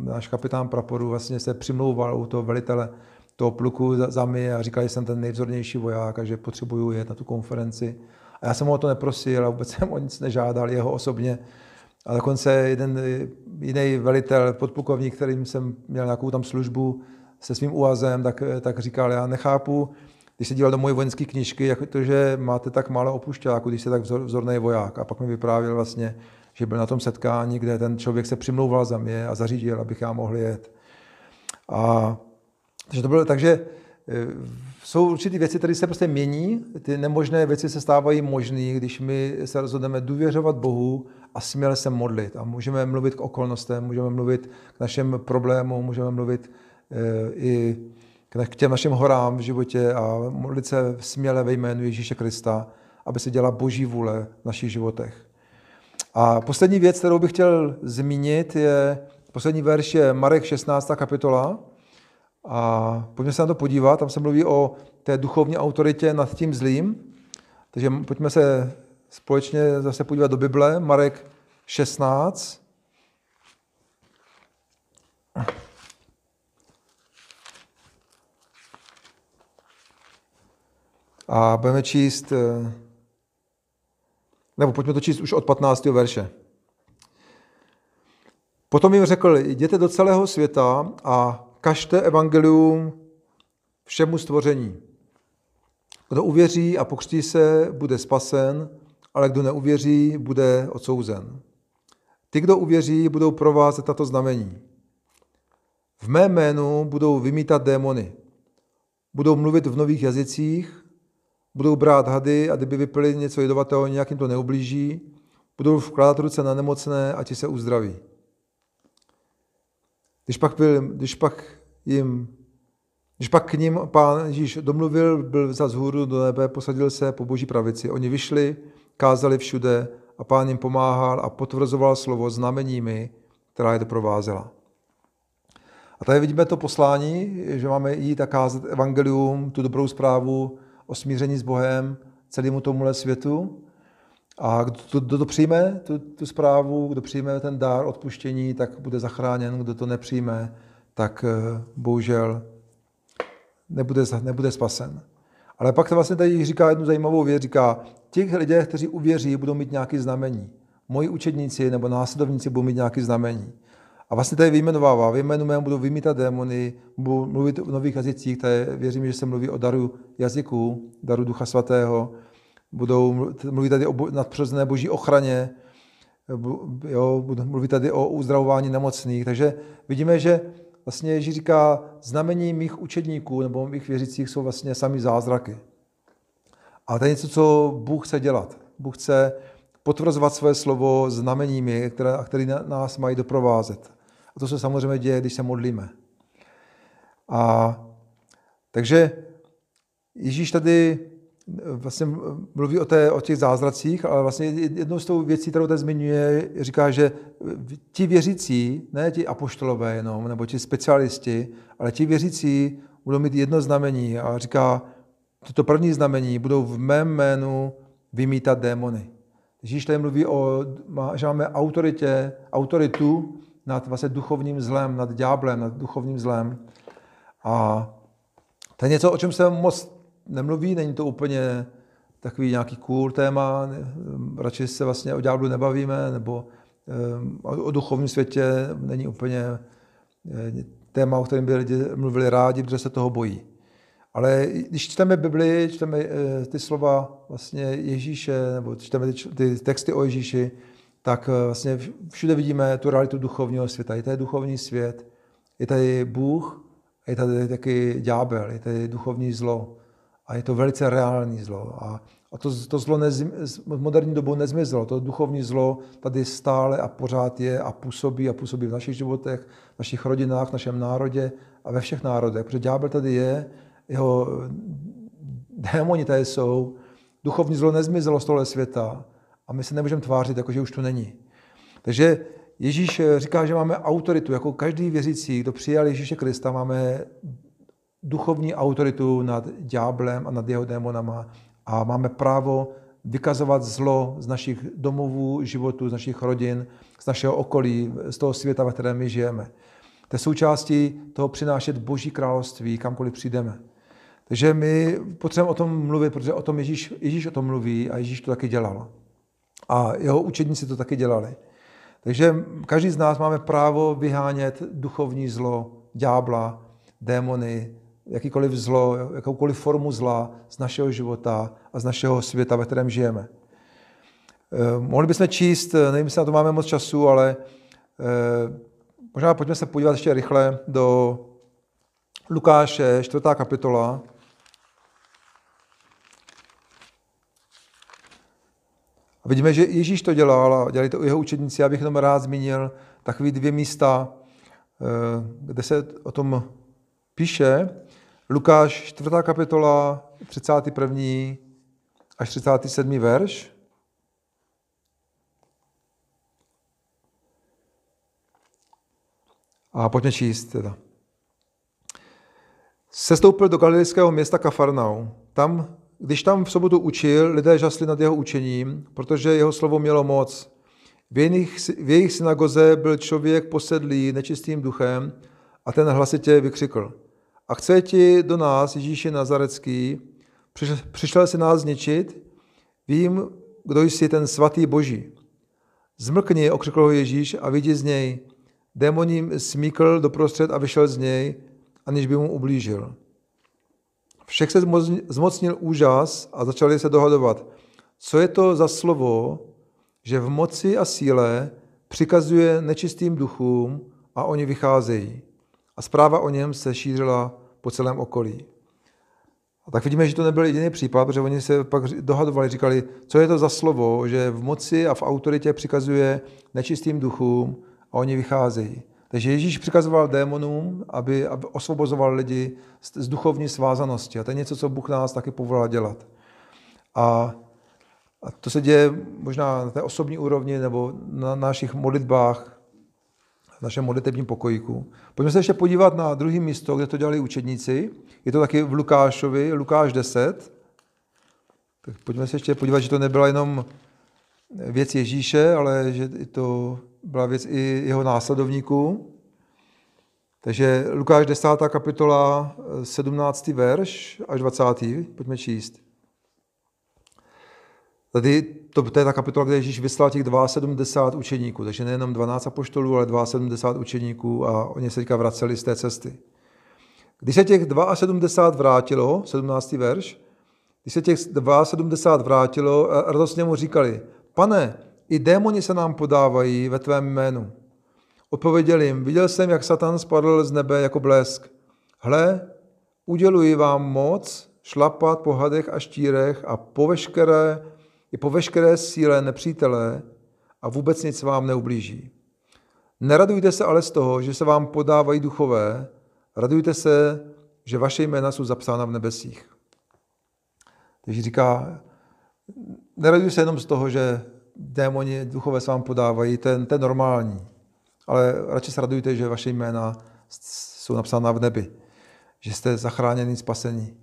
náš kapitán praporu, vlastně se přimlouval u toho velitele toho pluku za mě a říkal, že jsem ten nejvzornější voják a že potřebuju jet na tu konferenci. A já jsem ho o to neprosil a vůbec jsem o nic nežádal, jeho osobně. A dokonce jeden jiný velitel, podplukovník, kterým jsem měl nějakou tam službu se svým úazem, tak říkal, já nechápu, když se díval do moje vojenské knížky, jak to, že máte tak málo opušťáků, když jste tak vzorný voják. A pak mi vyprávěl vlastně, že byl na tom setkání, kde ten člověk se přimlouval za mě a zařídil, abych já mohl jet. A takže to bylo, takže jsou určitý věci, které se prostě mění, ty nemožné věci se stávají možný, když my se rozhodneme důvěřovat Bohu a směle se modlit. A můžeme mluvit k okolnostem, můžeme mluvit k našim problémům, můžeme mluvit i k těm našim horám v životě a modlit se směle ve jménu Ježíše Krista, aby se dělala Boží vůle v našich životech. A poslední věc, kterou bych chtěl zmínit, je poslední verš je Marek 16. kapitola. A pojďme se na to podívat, tam se mluví o té duchovní autoritě nad tím zlým. Takže pojďme se společně zase podívat do Bible, Marek 16. A budeme číst, nebo pojďme to číst už od 15. verše. Potom jim řekl, jděte do celého světa a kažte evangelium všemu stvoření. Kdo uvěří a pokřtí se, bude spasen, ale kdo neuvěří, bude odsouzen. Ty, kdo uvěří, budou provázet tato znamení. V mé jménu budou vymítat démony, budou mluvit v nových jazycích, budou brát hady a kdyby vypili něco jedovatého, nějak jim to neublíží, budou vkládat ruce na nemocné a ti se uzdraví. Když pak k ním Pán Ježíš domluvil, byl vzat vzhůru do nebe, posadil se po Boží pravici. Oni vyšli, kázali všude a Pán jim pomáhal a potvrzoval slovo znameními, která je doprovázela. A tady vidíme to poslání, že máme jít a kázat evangelium, tu dobrou zprávu o smíření s Bohem celému tomuhle světu. A kdo přijme tu zprávu, kdo přijme ten dár odpuštění, tak bude zachráněn, kdo to nepřijme, tak bohužel nebude spasen. Ale pak to vlastně tady říká jednu zajímavou věc, říká, těch lidé, kteří uvěří, budou mít nějaké znamení. Moji učedníci nebo následovníci budou mít nějaké znamení. A vlastně tady vyjmenovává, ve jménu mém budou vymítat démony, budou mluvit o nových jazycích, tady věřím, že se mluví o daru jazyků, daru Ducha Svatého, budou mluvit tady o nadpřirozené Boží ochraně, budou mluvit tady o uzdravování nemocných. Takže vidíme, že vlastně Ježíš říká, znamení mých učedníků nebo mých věřících jsou vlastně sami zázraky. A to je něco, co Bůh chce dělat. Bůh chce potvrzovat své slovo znameními, které nás mají doprovázet. A to se samozřejmě děje, když se modlíme. A takže Ježíš tady vlastně mluví o těch zázracích, ale vlastně jednou z tou věcí, kterou tady zmiňuje, říká, že ti věřící, ne ti apoštolové jenom, nebo ti specialisti, ale ti věřící budou mít jedno znamení a říká, toto první znamení budou v mém jménu vymítat démony. Ježíš tady mluví že máme autoritu nad vlastně duchovním zlem, nad ďáblem, nad duchovním zlem. A to je něco, o čem se moc nemluví, není to úplně takový nějaký cool téma, radši se vlastně o ďáblu nebavíme, nebo o duchovním světě není úplně téma, o kterém by lidi mluvili rádi, protože se toho bojí. Ale když čteme Bibli, čteme ty slova vlastně Ježíše, nebo čteme ty texty o Ježíši, tak vlastně všude vidíme tu realitu duchovního světa. Je tady duchovní svět, je tady Bůh, je tady taky ďábel, je tady duchovní zlo. A je to velice reální zlo. A to zlo v moderní dobu nezmizelo. To duchovní zlo tady stále a pořád je a působí v našich životech, v našich rodinách, v našem národě a ve všech národech. Protože ďábel tady je, jeho démoni tady jsou. Duchovní zlo nezmizelo z tohle světa a my se nemůžeme tvářit, jakože už tu není. Takže Ježíš říká, že máme autoritu. Jako každý věřící, kdo přijal Ježíše Krista, máme duchovní autoritu nad ďáblem a nad jeho démonama. A máme právo vykazovat zlo z našich domovů, životů, z našich rodin, z našeho okolí, z toho světa, ve kterém my žijeme. To je součástí toho přinášet Boží království, kamkoliv přijdeme. Takže my potřebujeme o tom mluvit, protože o tom Ježíš o tom mluví a Ježíš to taky dělal. A jeho učedníci to taky dělali. Takže každý z nás máme právo vyhánět duchovní zlo, ďábla, démony, jakýkoliv zlo, jakoukoliv formu zla z našeho života a z našeho světa, ve kterém žijeme. Mohli bychom číst, nevím, jestli na to máme moc času, ale možná pojďme se podívat ještě rychle do Lukáše, 4. kapitola. A vidíme, že Ježíš to dělal a dělali to i jeho učedníci. Já bych jenom rád zmínil takový dvě místa, kde se o tom píše. Lukáš 4. kapitola, 31. až 37. verš. A pojďme číst teda. Sestoupil do galilejského města Kafarnaum. Když tam v sobotu učil, lidé žasli nad jeho učením, protože jeho slovo mělo moc. V jejich synagoze byl člověk posedlý nečistým duchem a ten hlasitě vykřikl: A chce ti do nás, Ježíši Nazarecký, přišel si nás zničit? Vím, kdo jsi, ten svatý Boží. Zmlkni, okřikl ho Ježíš, a vyjdi z něj. Démon jim smíkl doprostřed a vyšel z něj, aniž by mu ublížil. Všech se zmocnil úžas a začali se dohadovat, co je to za slovo, že v moci a síle přikazuje nečistým duchům a oni vycházejí. A zpráva o něm se šířila po celém okolí. A tak vidíme, že to nebyl jediný případ, protože oni se pak dohadovali, říkali, co je to za slovo, že v moci a v autoritě přikazuje nečistým duchům a oni vycházejí. Takže Ježíš přikazoval démonům, aby osvobozoval lidi z duchovní svázanosti. A to je něco, co Bůh nás taky povolal dělat. A to se děje možná na té osobní úrovni nebo na našich modlitbách, v našem modlitebním pokojíku. Pojďme se ještě podívat na druhé místo, kde to dělali učedníci. Je to taky v Lukášovi, Lukáš 10. Tak pojďme se ještě podívat, že to nebyla jenom věc Ježíše, ale že to byla věc i jeho následovníků. Takže Lukáš 10. kapitola, 17. verš až 20. Pojďme číst. Tady to je ta kapitola, kde Ježíš vyslal těch 72 učeníků. Takže nejenom 12 apoštolů, ale 72 učeníků a oni se teďka vraceli z té cesty. Když se těch 72 vrátilo, 17. verš, když se těch 72 vrátilo, radostně mu říkali: Pane, i démoni se nám podávají ve tvém jménu. Odpověděl jim: Viděl jsem, jak Satan spadl z nebe jako blesk. Hle, uděluji vám moc šlapat po hadech a štírech a po veškeré síle nepřítele a vůbec nic vám neublíží. Neradujte se ale z toho, že se vám podávají duchové, radujte se, že vaše jména jsou zapsána v nebesích. Takže říká, neraduj se jenom z toho, že démoni duchové se vám podávají, to je normální. Ale radši se radujte, že vaše jména jsou napsána v nebi, že jste zachráněni, spasení.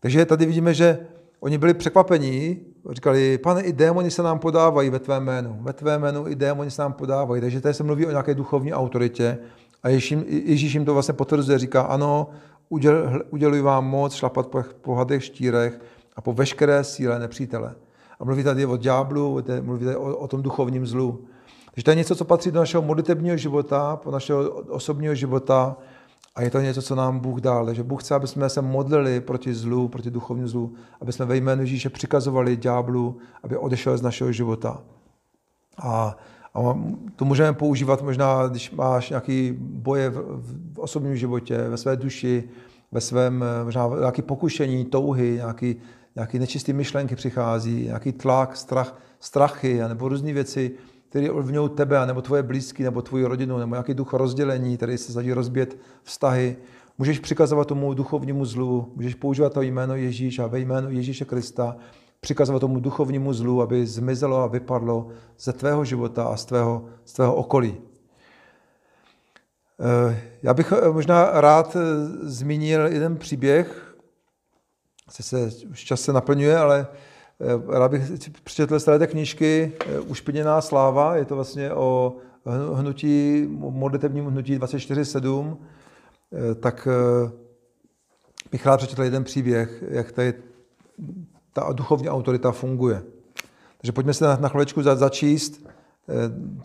Takže tady vidíme, že oni byli překvapení, říkali: Pane, i démoni se nám podávají ve tvé jménu i démoni se nám podávají. Takže tady se mluví o nějaké duchovní autoritě a Ježíš jim to vlastně potvrzuje, říká: Ano, uděluji vám moc šlapat po hadech, štírech a po veškeré síle nepřítele. A mluví tady o ďáblu, mluví tady o tom duchovním zlu. Takže to je něco, co patří do našeho modlitevního života, do našeho osobního života a je to něco, co nám Bůh dal. Takže Bůh chce, aby jsme se modlili proti zlu, proti duchovnímu zlu, aby jsme ve jménu Ježíše přikazovali ďáblu, aby odešel z našeho života. A to můžeme používat možná, když máš nějaké boje v osobním životě, ve své duši, ve svém možná nějaké pokušení, touhy, nějaké nečisté myšlenky přichází, nějaký tlak, strachy, nebo různé věci, které ovlivňují tebe, nebo tvoje blízké, nebo tvoji rodinu, nebo nějaký duch rozdělení, který se snaží rozbít vztahy. Můžeš přikazovat tomu duchovnímu zlu, můžeš používat to jméno Ježíš a ve jménu Ježíše Krista přikazovat tomu duchovnímu zlu, aby zmizelo a vypadlo ze tvého života a z tvého okolí. Já bych možná rád zmínil jeden příběh, se čas se naplňuje, ale rád bych přečetl z té knížky Ušpiněná sláva, je to vlastně o modlitevním hnutí 24/7, tak bych rád přečetl jeden příběh, jak tady ta duchovní autorita funguje. Takže pojďme se na chviličku začíst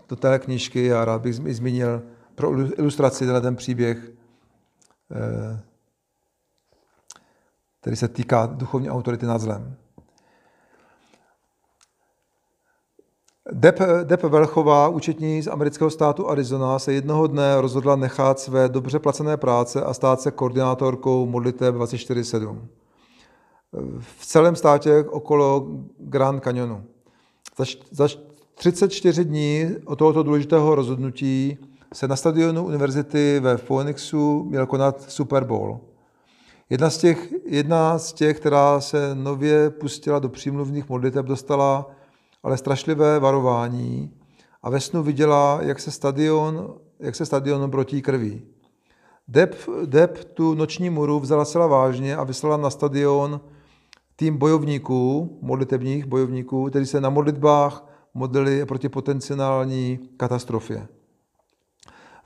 do té knížky a rád bych zmínil pro ilustraci ten příběh, který se týká duchovní autority nad zlem. Deb Velchová, účetní z amerického státu Arizona, se jednoho dne rozhodla nechat své dobře placené práce a stát se koordinátorkou modliteb 24/7. V celém státě okolo Grand Canyonu. Za 34 dní od tohoto důležitého rozhodnutí se na stadionu univerzity ve Phoenixu měl konat Super Bowl. Jedna z těch, která se nově pustila do přímluvných modliteb, dostala ale strašlivé varování a ve snu viděla, jak se stadion brotí krví. Deb tu noční můru vzala celá vážně a vyslala na stadion tým bojovníků, modlitebních bojovníků, kteří se na modlitbách modlili proti potenciální katastrofě.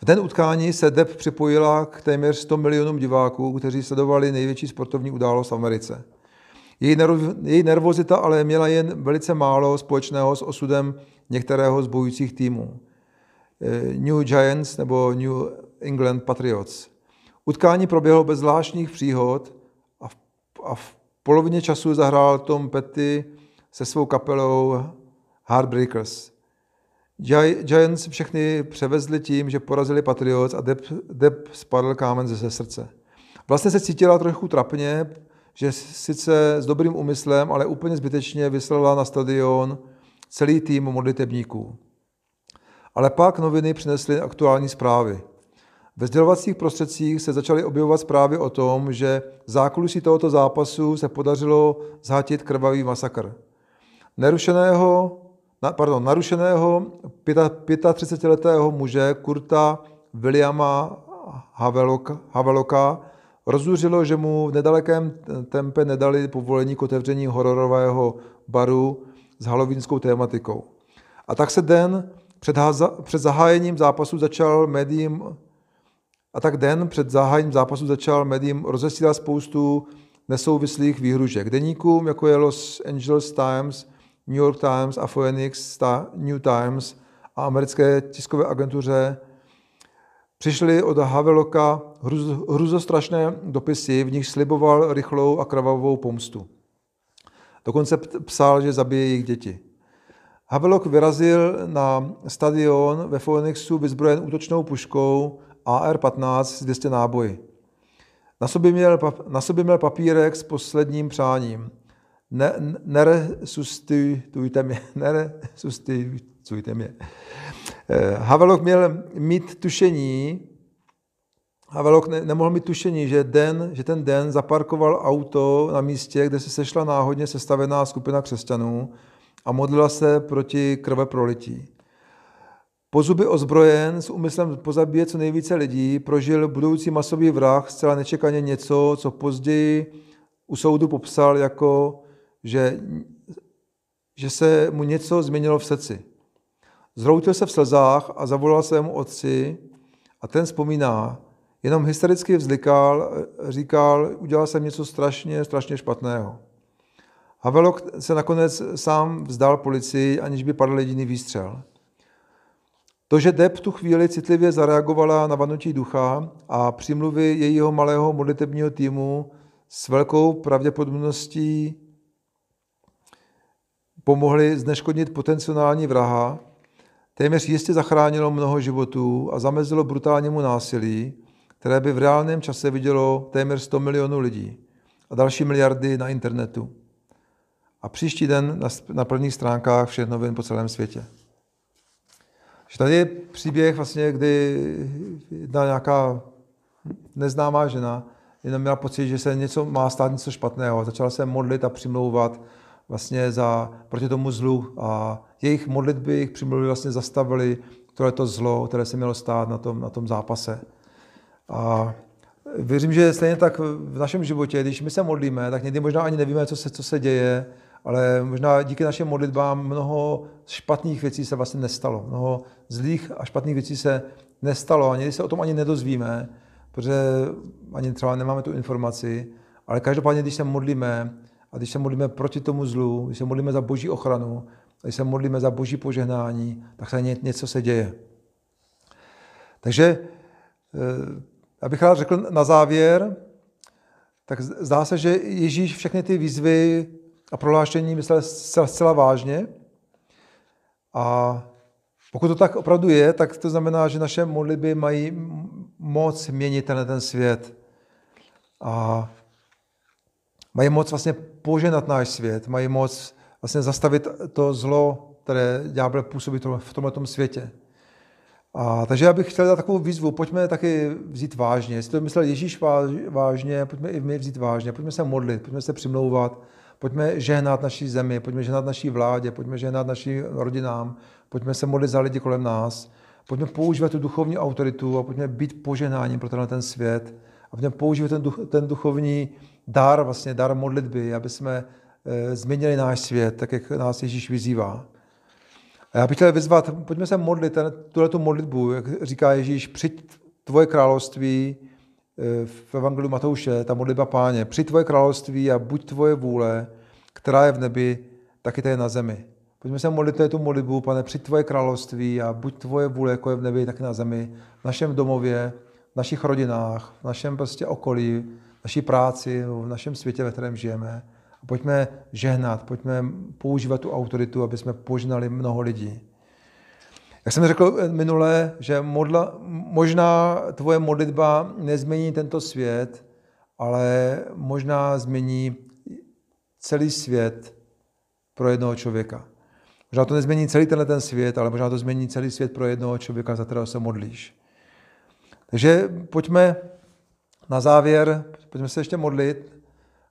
V den utkání se Deb připojila k téměř 100 milionům diváků, kteří sledovali největší sportovní událost v Americe. Její nervozita ale měla jen velice málo společného s osudem některého z bojujících týmů. New Giants nebo New England Patriots. Utkání proběhlo bez zvláštních příhod a v polovině času zahrál Tom Petty se svou kapelou Heartbreakers. Giants všechny převezli tím, že porazili Patriots a Deb spadl kámen ze srdce. Vlastně se cítila trochu trapně, že sice s dobrým úmyslem, ale úplně zbytečně vyslala na stadion celý tým modlitebníků. Ale pak noviny přinesly aktuální zprávy. Ve sdělovacích prostředcích se začaly objevovat zprávy o tom, že v zákulisí tohoto zápasu se podařilo zhatit krvavý masakr. Narušeného 35-letého muže Kurta Williama Haveloka rozzuřilo, že mu v nedalekém tempe nedali povolení k otevření hororového baru s halloweenskou tématikou. A tak se den před zahájením zápasu začal médiím rozesílat spoustu nesouvislých výhružek. Deníkům, jako je Los Angeles Times, New York Times a Phoenix New Times a americké tiskové agentuře, přišly od Haveloka hruzostrašné dopisy, v nich sliboval rychlou a krvavou pomstu. Dokonce psal, že zabije jejich děti. Havelok vyrazil na stadion ve Phoenixu vyzbrojen útočnou puškou AR-15 s 200 náboji. Na sobě měl papírek s posledním přáním. Neresuscitujte mě. Havelok nemohl mít tušení, že ten den zaparkoval auto na místě, kde se sešla náhodně sestavená skupina křesťanů a modlila se proti krveprolití. Po zuby ozbrojen s úmyslem pozabíjet co nejvíce lidí prožil budoucí masový vrah zcela nečekaně něco, co později u soudu popsal jako, že se mu něco změnilo v srdci. Zhroutil se v slzách a zavolal svému otci a ten vzpomíná, jenom hystericky vzlikal, říkal, udělal jsem něco strašně špatného. Havelok se nakonec sám vzdal policii, aniž by padl jediný výstřel. To, že Deb tu chvíli citlivě zareagovala na vanutí ducha a přímluvy jejího malého modlitebního týmu s velkou pravděpodobností pomohly zneškodnit potenciální vraha, téměř jistě zachránilo mnoho životů a zamezilo brutálnímu násilí, které by v reálném čase vidělo téměř 100 milionů lidí a další miliardy na internetu. A příští den na prvních stránkách všech novin po celém světě. Tady je příběh, vlastně, kdy jedna nějaká neznámá žena jenom měla pocit, že se něco má stát, něco špatného. Začala se modlit a přimlouvat vlastně proti tomu zlu. A jejich modlitby, jejich přimluvy vlastně zastavily tohleto zlo, které se mělo stát na tom zápase. A věřím, že stejně tak v našem životě, když my se modlíme, tak někdy možná ani nevíme, co se děje, ale možná díky našim modlitbám mnoho špatných věcí se vlastně nestalo. Mnoho zlých a špatných věcí se nestalo. A někdy se o tom ani nedozvíme, protože ani třeba nemáme tu informaci. Ale každopádně, když se modlíme, a když se modlíme proti tomu zlu, když se modlíme za Boží ochranu, když se modlíme za Boží požehnání, tak se něco se děje. Takže, abych rád řekl na závěr, tak zdá se, že Ježíš všechny ty výzvy a prohlášení myslel zcela vážně. A pokud to tak opravdu je, tak to znamená, že naše modlitby mají moc měnit ten svět. A mají moc vlastně poženat náš svět, mají moc vlastně zastavit to zlo, které ďábel působí v tomto světě. A takže já bych chtěl dát takovou výzvu, pojďme taky vzít vážně. Jestli to myslel Ježíš vážně, pojďme i my vzít vážně, pojďme se modlit, pojďme se přimlouvat, pojďme žehnat naší zemi, pojďme žehnat naší vládě, pojďme žehnat našim rodinám, pojďme se modlit za lidi kolem nás, pojďme používat tu duchovní autoritu a pojďme být poženáním pro ten svět a pojďme používat ten duchovní dar, vlastně dar modlitby, aby jsme změnili náš svět, tak jak nás Ježíš vyzývá. A já bych chtěl vyzvat, pojďme se modlit, tuhletu modlitbu, jak říká Ježíš, přijď tvoje království, v Evangeliu Matouše, ta modlitba Páně, přijď tvoje království a buď tvoje vůle, která je v nebi, tak i ta je na zemi. Pojďme se modlit tu modlitbu, Pane, přijď tvoje království a buď tvoje vůle, jako je v nebi, tak i na zemi, v našem domově, v našich rodinách, v našem prostě okolí, v naší práci, v našem světě, ve kterém žijeme. A pojďme žehnat, pojďme používat tu autoritu, aby jsme požehnali mnoho lidí. Jak jsem řekl minule, že možná tvoje modlitba nezmění tento svět, ale možná změní celý svět pro jednoho člověka. Možná to nezmění celý ten svět, ale možná to změní celý svět pro jednoho člověka, za kterého se modlíš. Takže pojďme na závěr, pojďme se ještě modlit.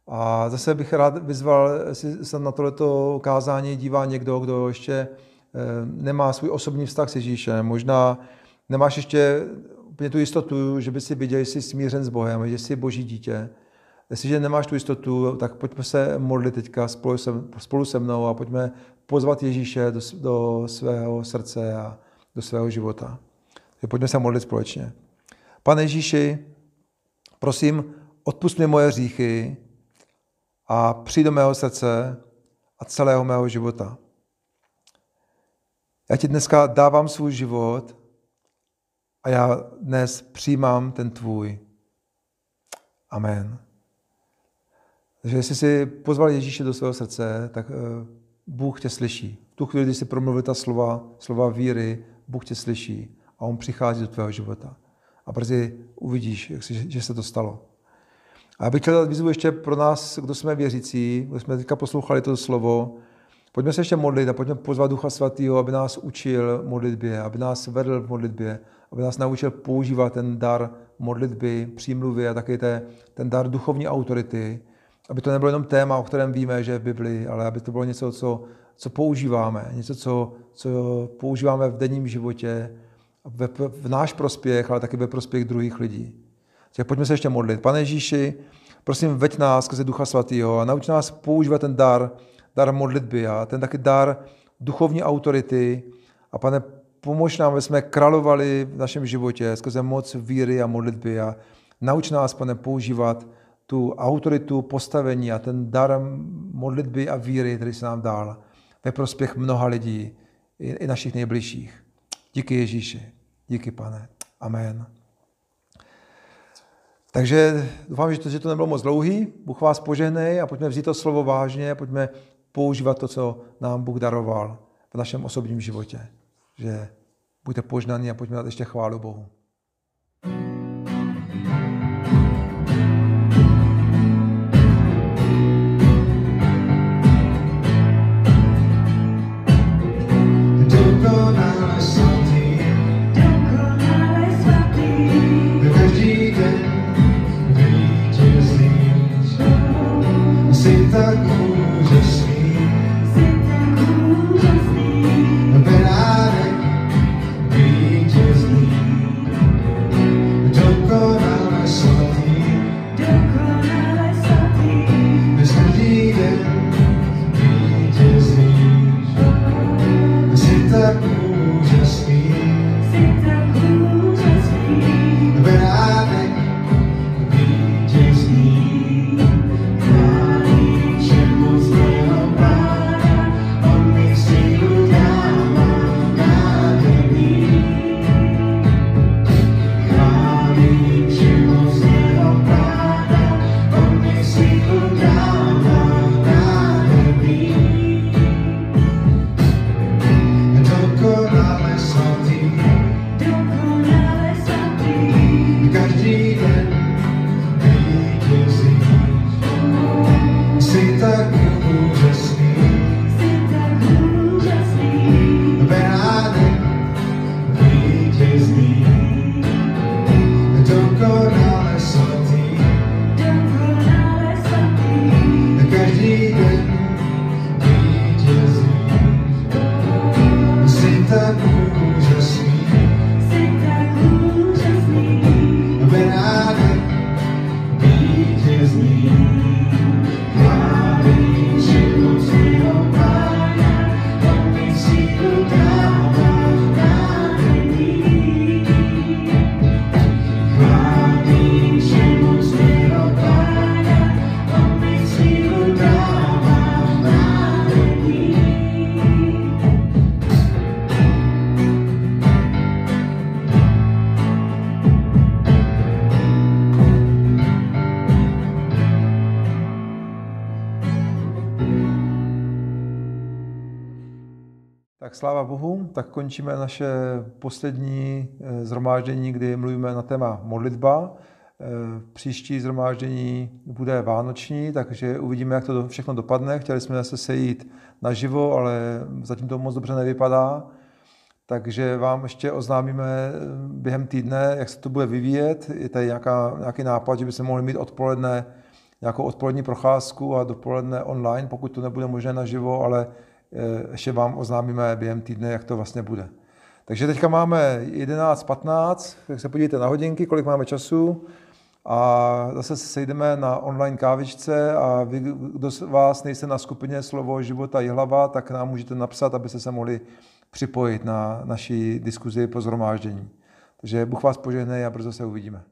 A zase bych rád vyzval, jestli se na tohleto kázání dívá někdo, kdo ještě nemá svůj osobní vztah s Ježíšem. Možná nemáš ještě úplně tu jistotu, že by si viděl, že jsi smířen s Bohem, že jsi Boží dítě. Jestliže nemáš tu jistotu, tak pojďme se modlit teďka spolu se mnou a pojďme pozvat Ježíše do svého srdce a do svého života. Takže pojďme se modlit společně. Pane Ježíši, prosím, odpusť mi moje hříchy a přijď do mého srdce a celého mého života. Já ti dneska dávám svůj život a já dnes přijímám ten tvůj. Amen. Takže jestli jsi pozval Ježíše do svého srdce, tak Bůh tě slyší. V tu chvíli, když jsi promluvil ta slova víry, Bůh tě slyší a on přichází do tvého života. A brzy uvidíš, že se to stalo. A já bych chtěl dát výzvu ještě pro nás, kdo jsme věřící, kdo jsme teďka poslouchali to slovo. Pojďme se ještě modlit a pojďme pozvat Ducha Svatého, aby nás učil modlitbě, aby nás vedl v modlitbě, aby nás naučil používat ten dar modlitby, přímluvy a taky ten dar duchovní autority, aby to nebylo jenom téma, o kterém víme, že je v Biblii, ale aby to bylo něco, co používáme, něco, co používáme v denním životě, v náš prospěch, ale taky ve prospěch druhých lidí. Takže pojďme se ještě modlit. Pane Ježíši, prosím, veď nás skrze Ducha Svatého a nauč nás používat ten dar modlitby a ten taky dar duchovní autority. A Pane, pomož nám, aby jsme královali v našem životě skrze moc víry a modlitby a nauč nás, Pane, používat tu autoritu, postavení a ten dar modlitby a víry, který jsi nám dal ve prospěch mnoha lidí, i našich nejbližších. Díky Ježíši, díky Pane. Amen. Takže doufám, že to nebylo moc dlouhý. Bůh vás požehnej a pojďme vzít to slovo vážně, pojďme používat to, co nám Bůh daroval v našem osobním životě. Že buďte požehnaní a pojďme dát ještě chválu Bohu. Tak sláva Bohu, tak končíme naše poslední shromáždění, kdy mluvíme na téma modlitba. Příští shromáždění bude vánoční, takže uvidíme, jak to všechno dopadne. Chtěli jsme se sejít naživo, ale zatím to moc dobře nevypadá. Takže vám ještě oznámíme během týdne, jak se to bude vyvíjet. Je tady nějaký nápad, že by se mohli mít odpoledne, nějakou odpolední procházku a dopoledne online, pokud to nebude možné naživo, ale ještě vám oznámíme během týdne, jak to vlastně bude. Takže teďka máme 11:15, tak se podívejte na hodinky, kolik máme času. A zase se sejdeme na online kávičce a vy, kdo z vás nejste na skupině Slovo života Jihlava, tak nám můžete napsat, abyste se mohli připojit na naší diskuzi po shromáždění. Takže Bůh vás požehnej a brzo se uvidíme.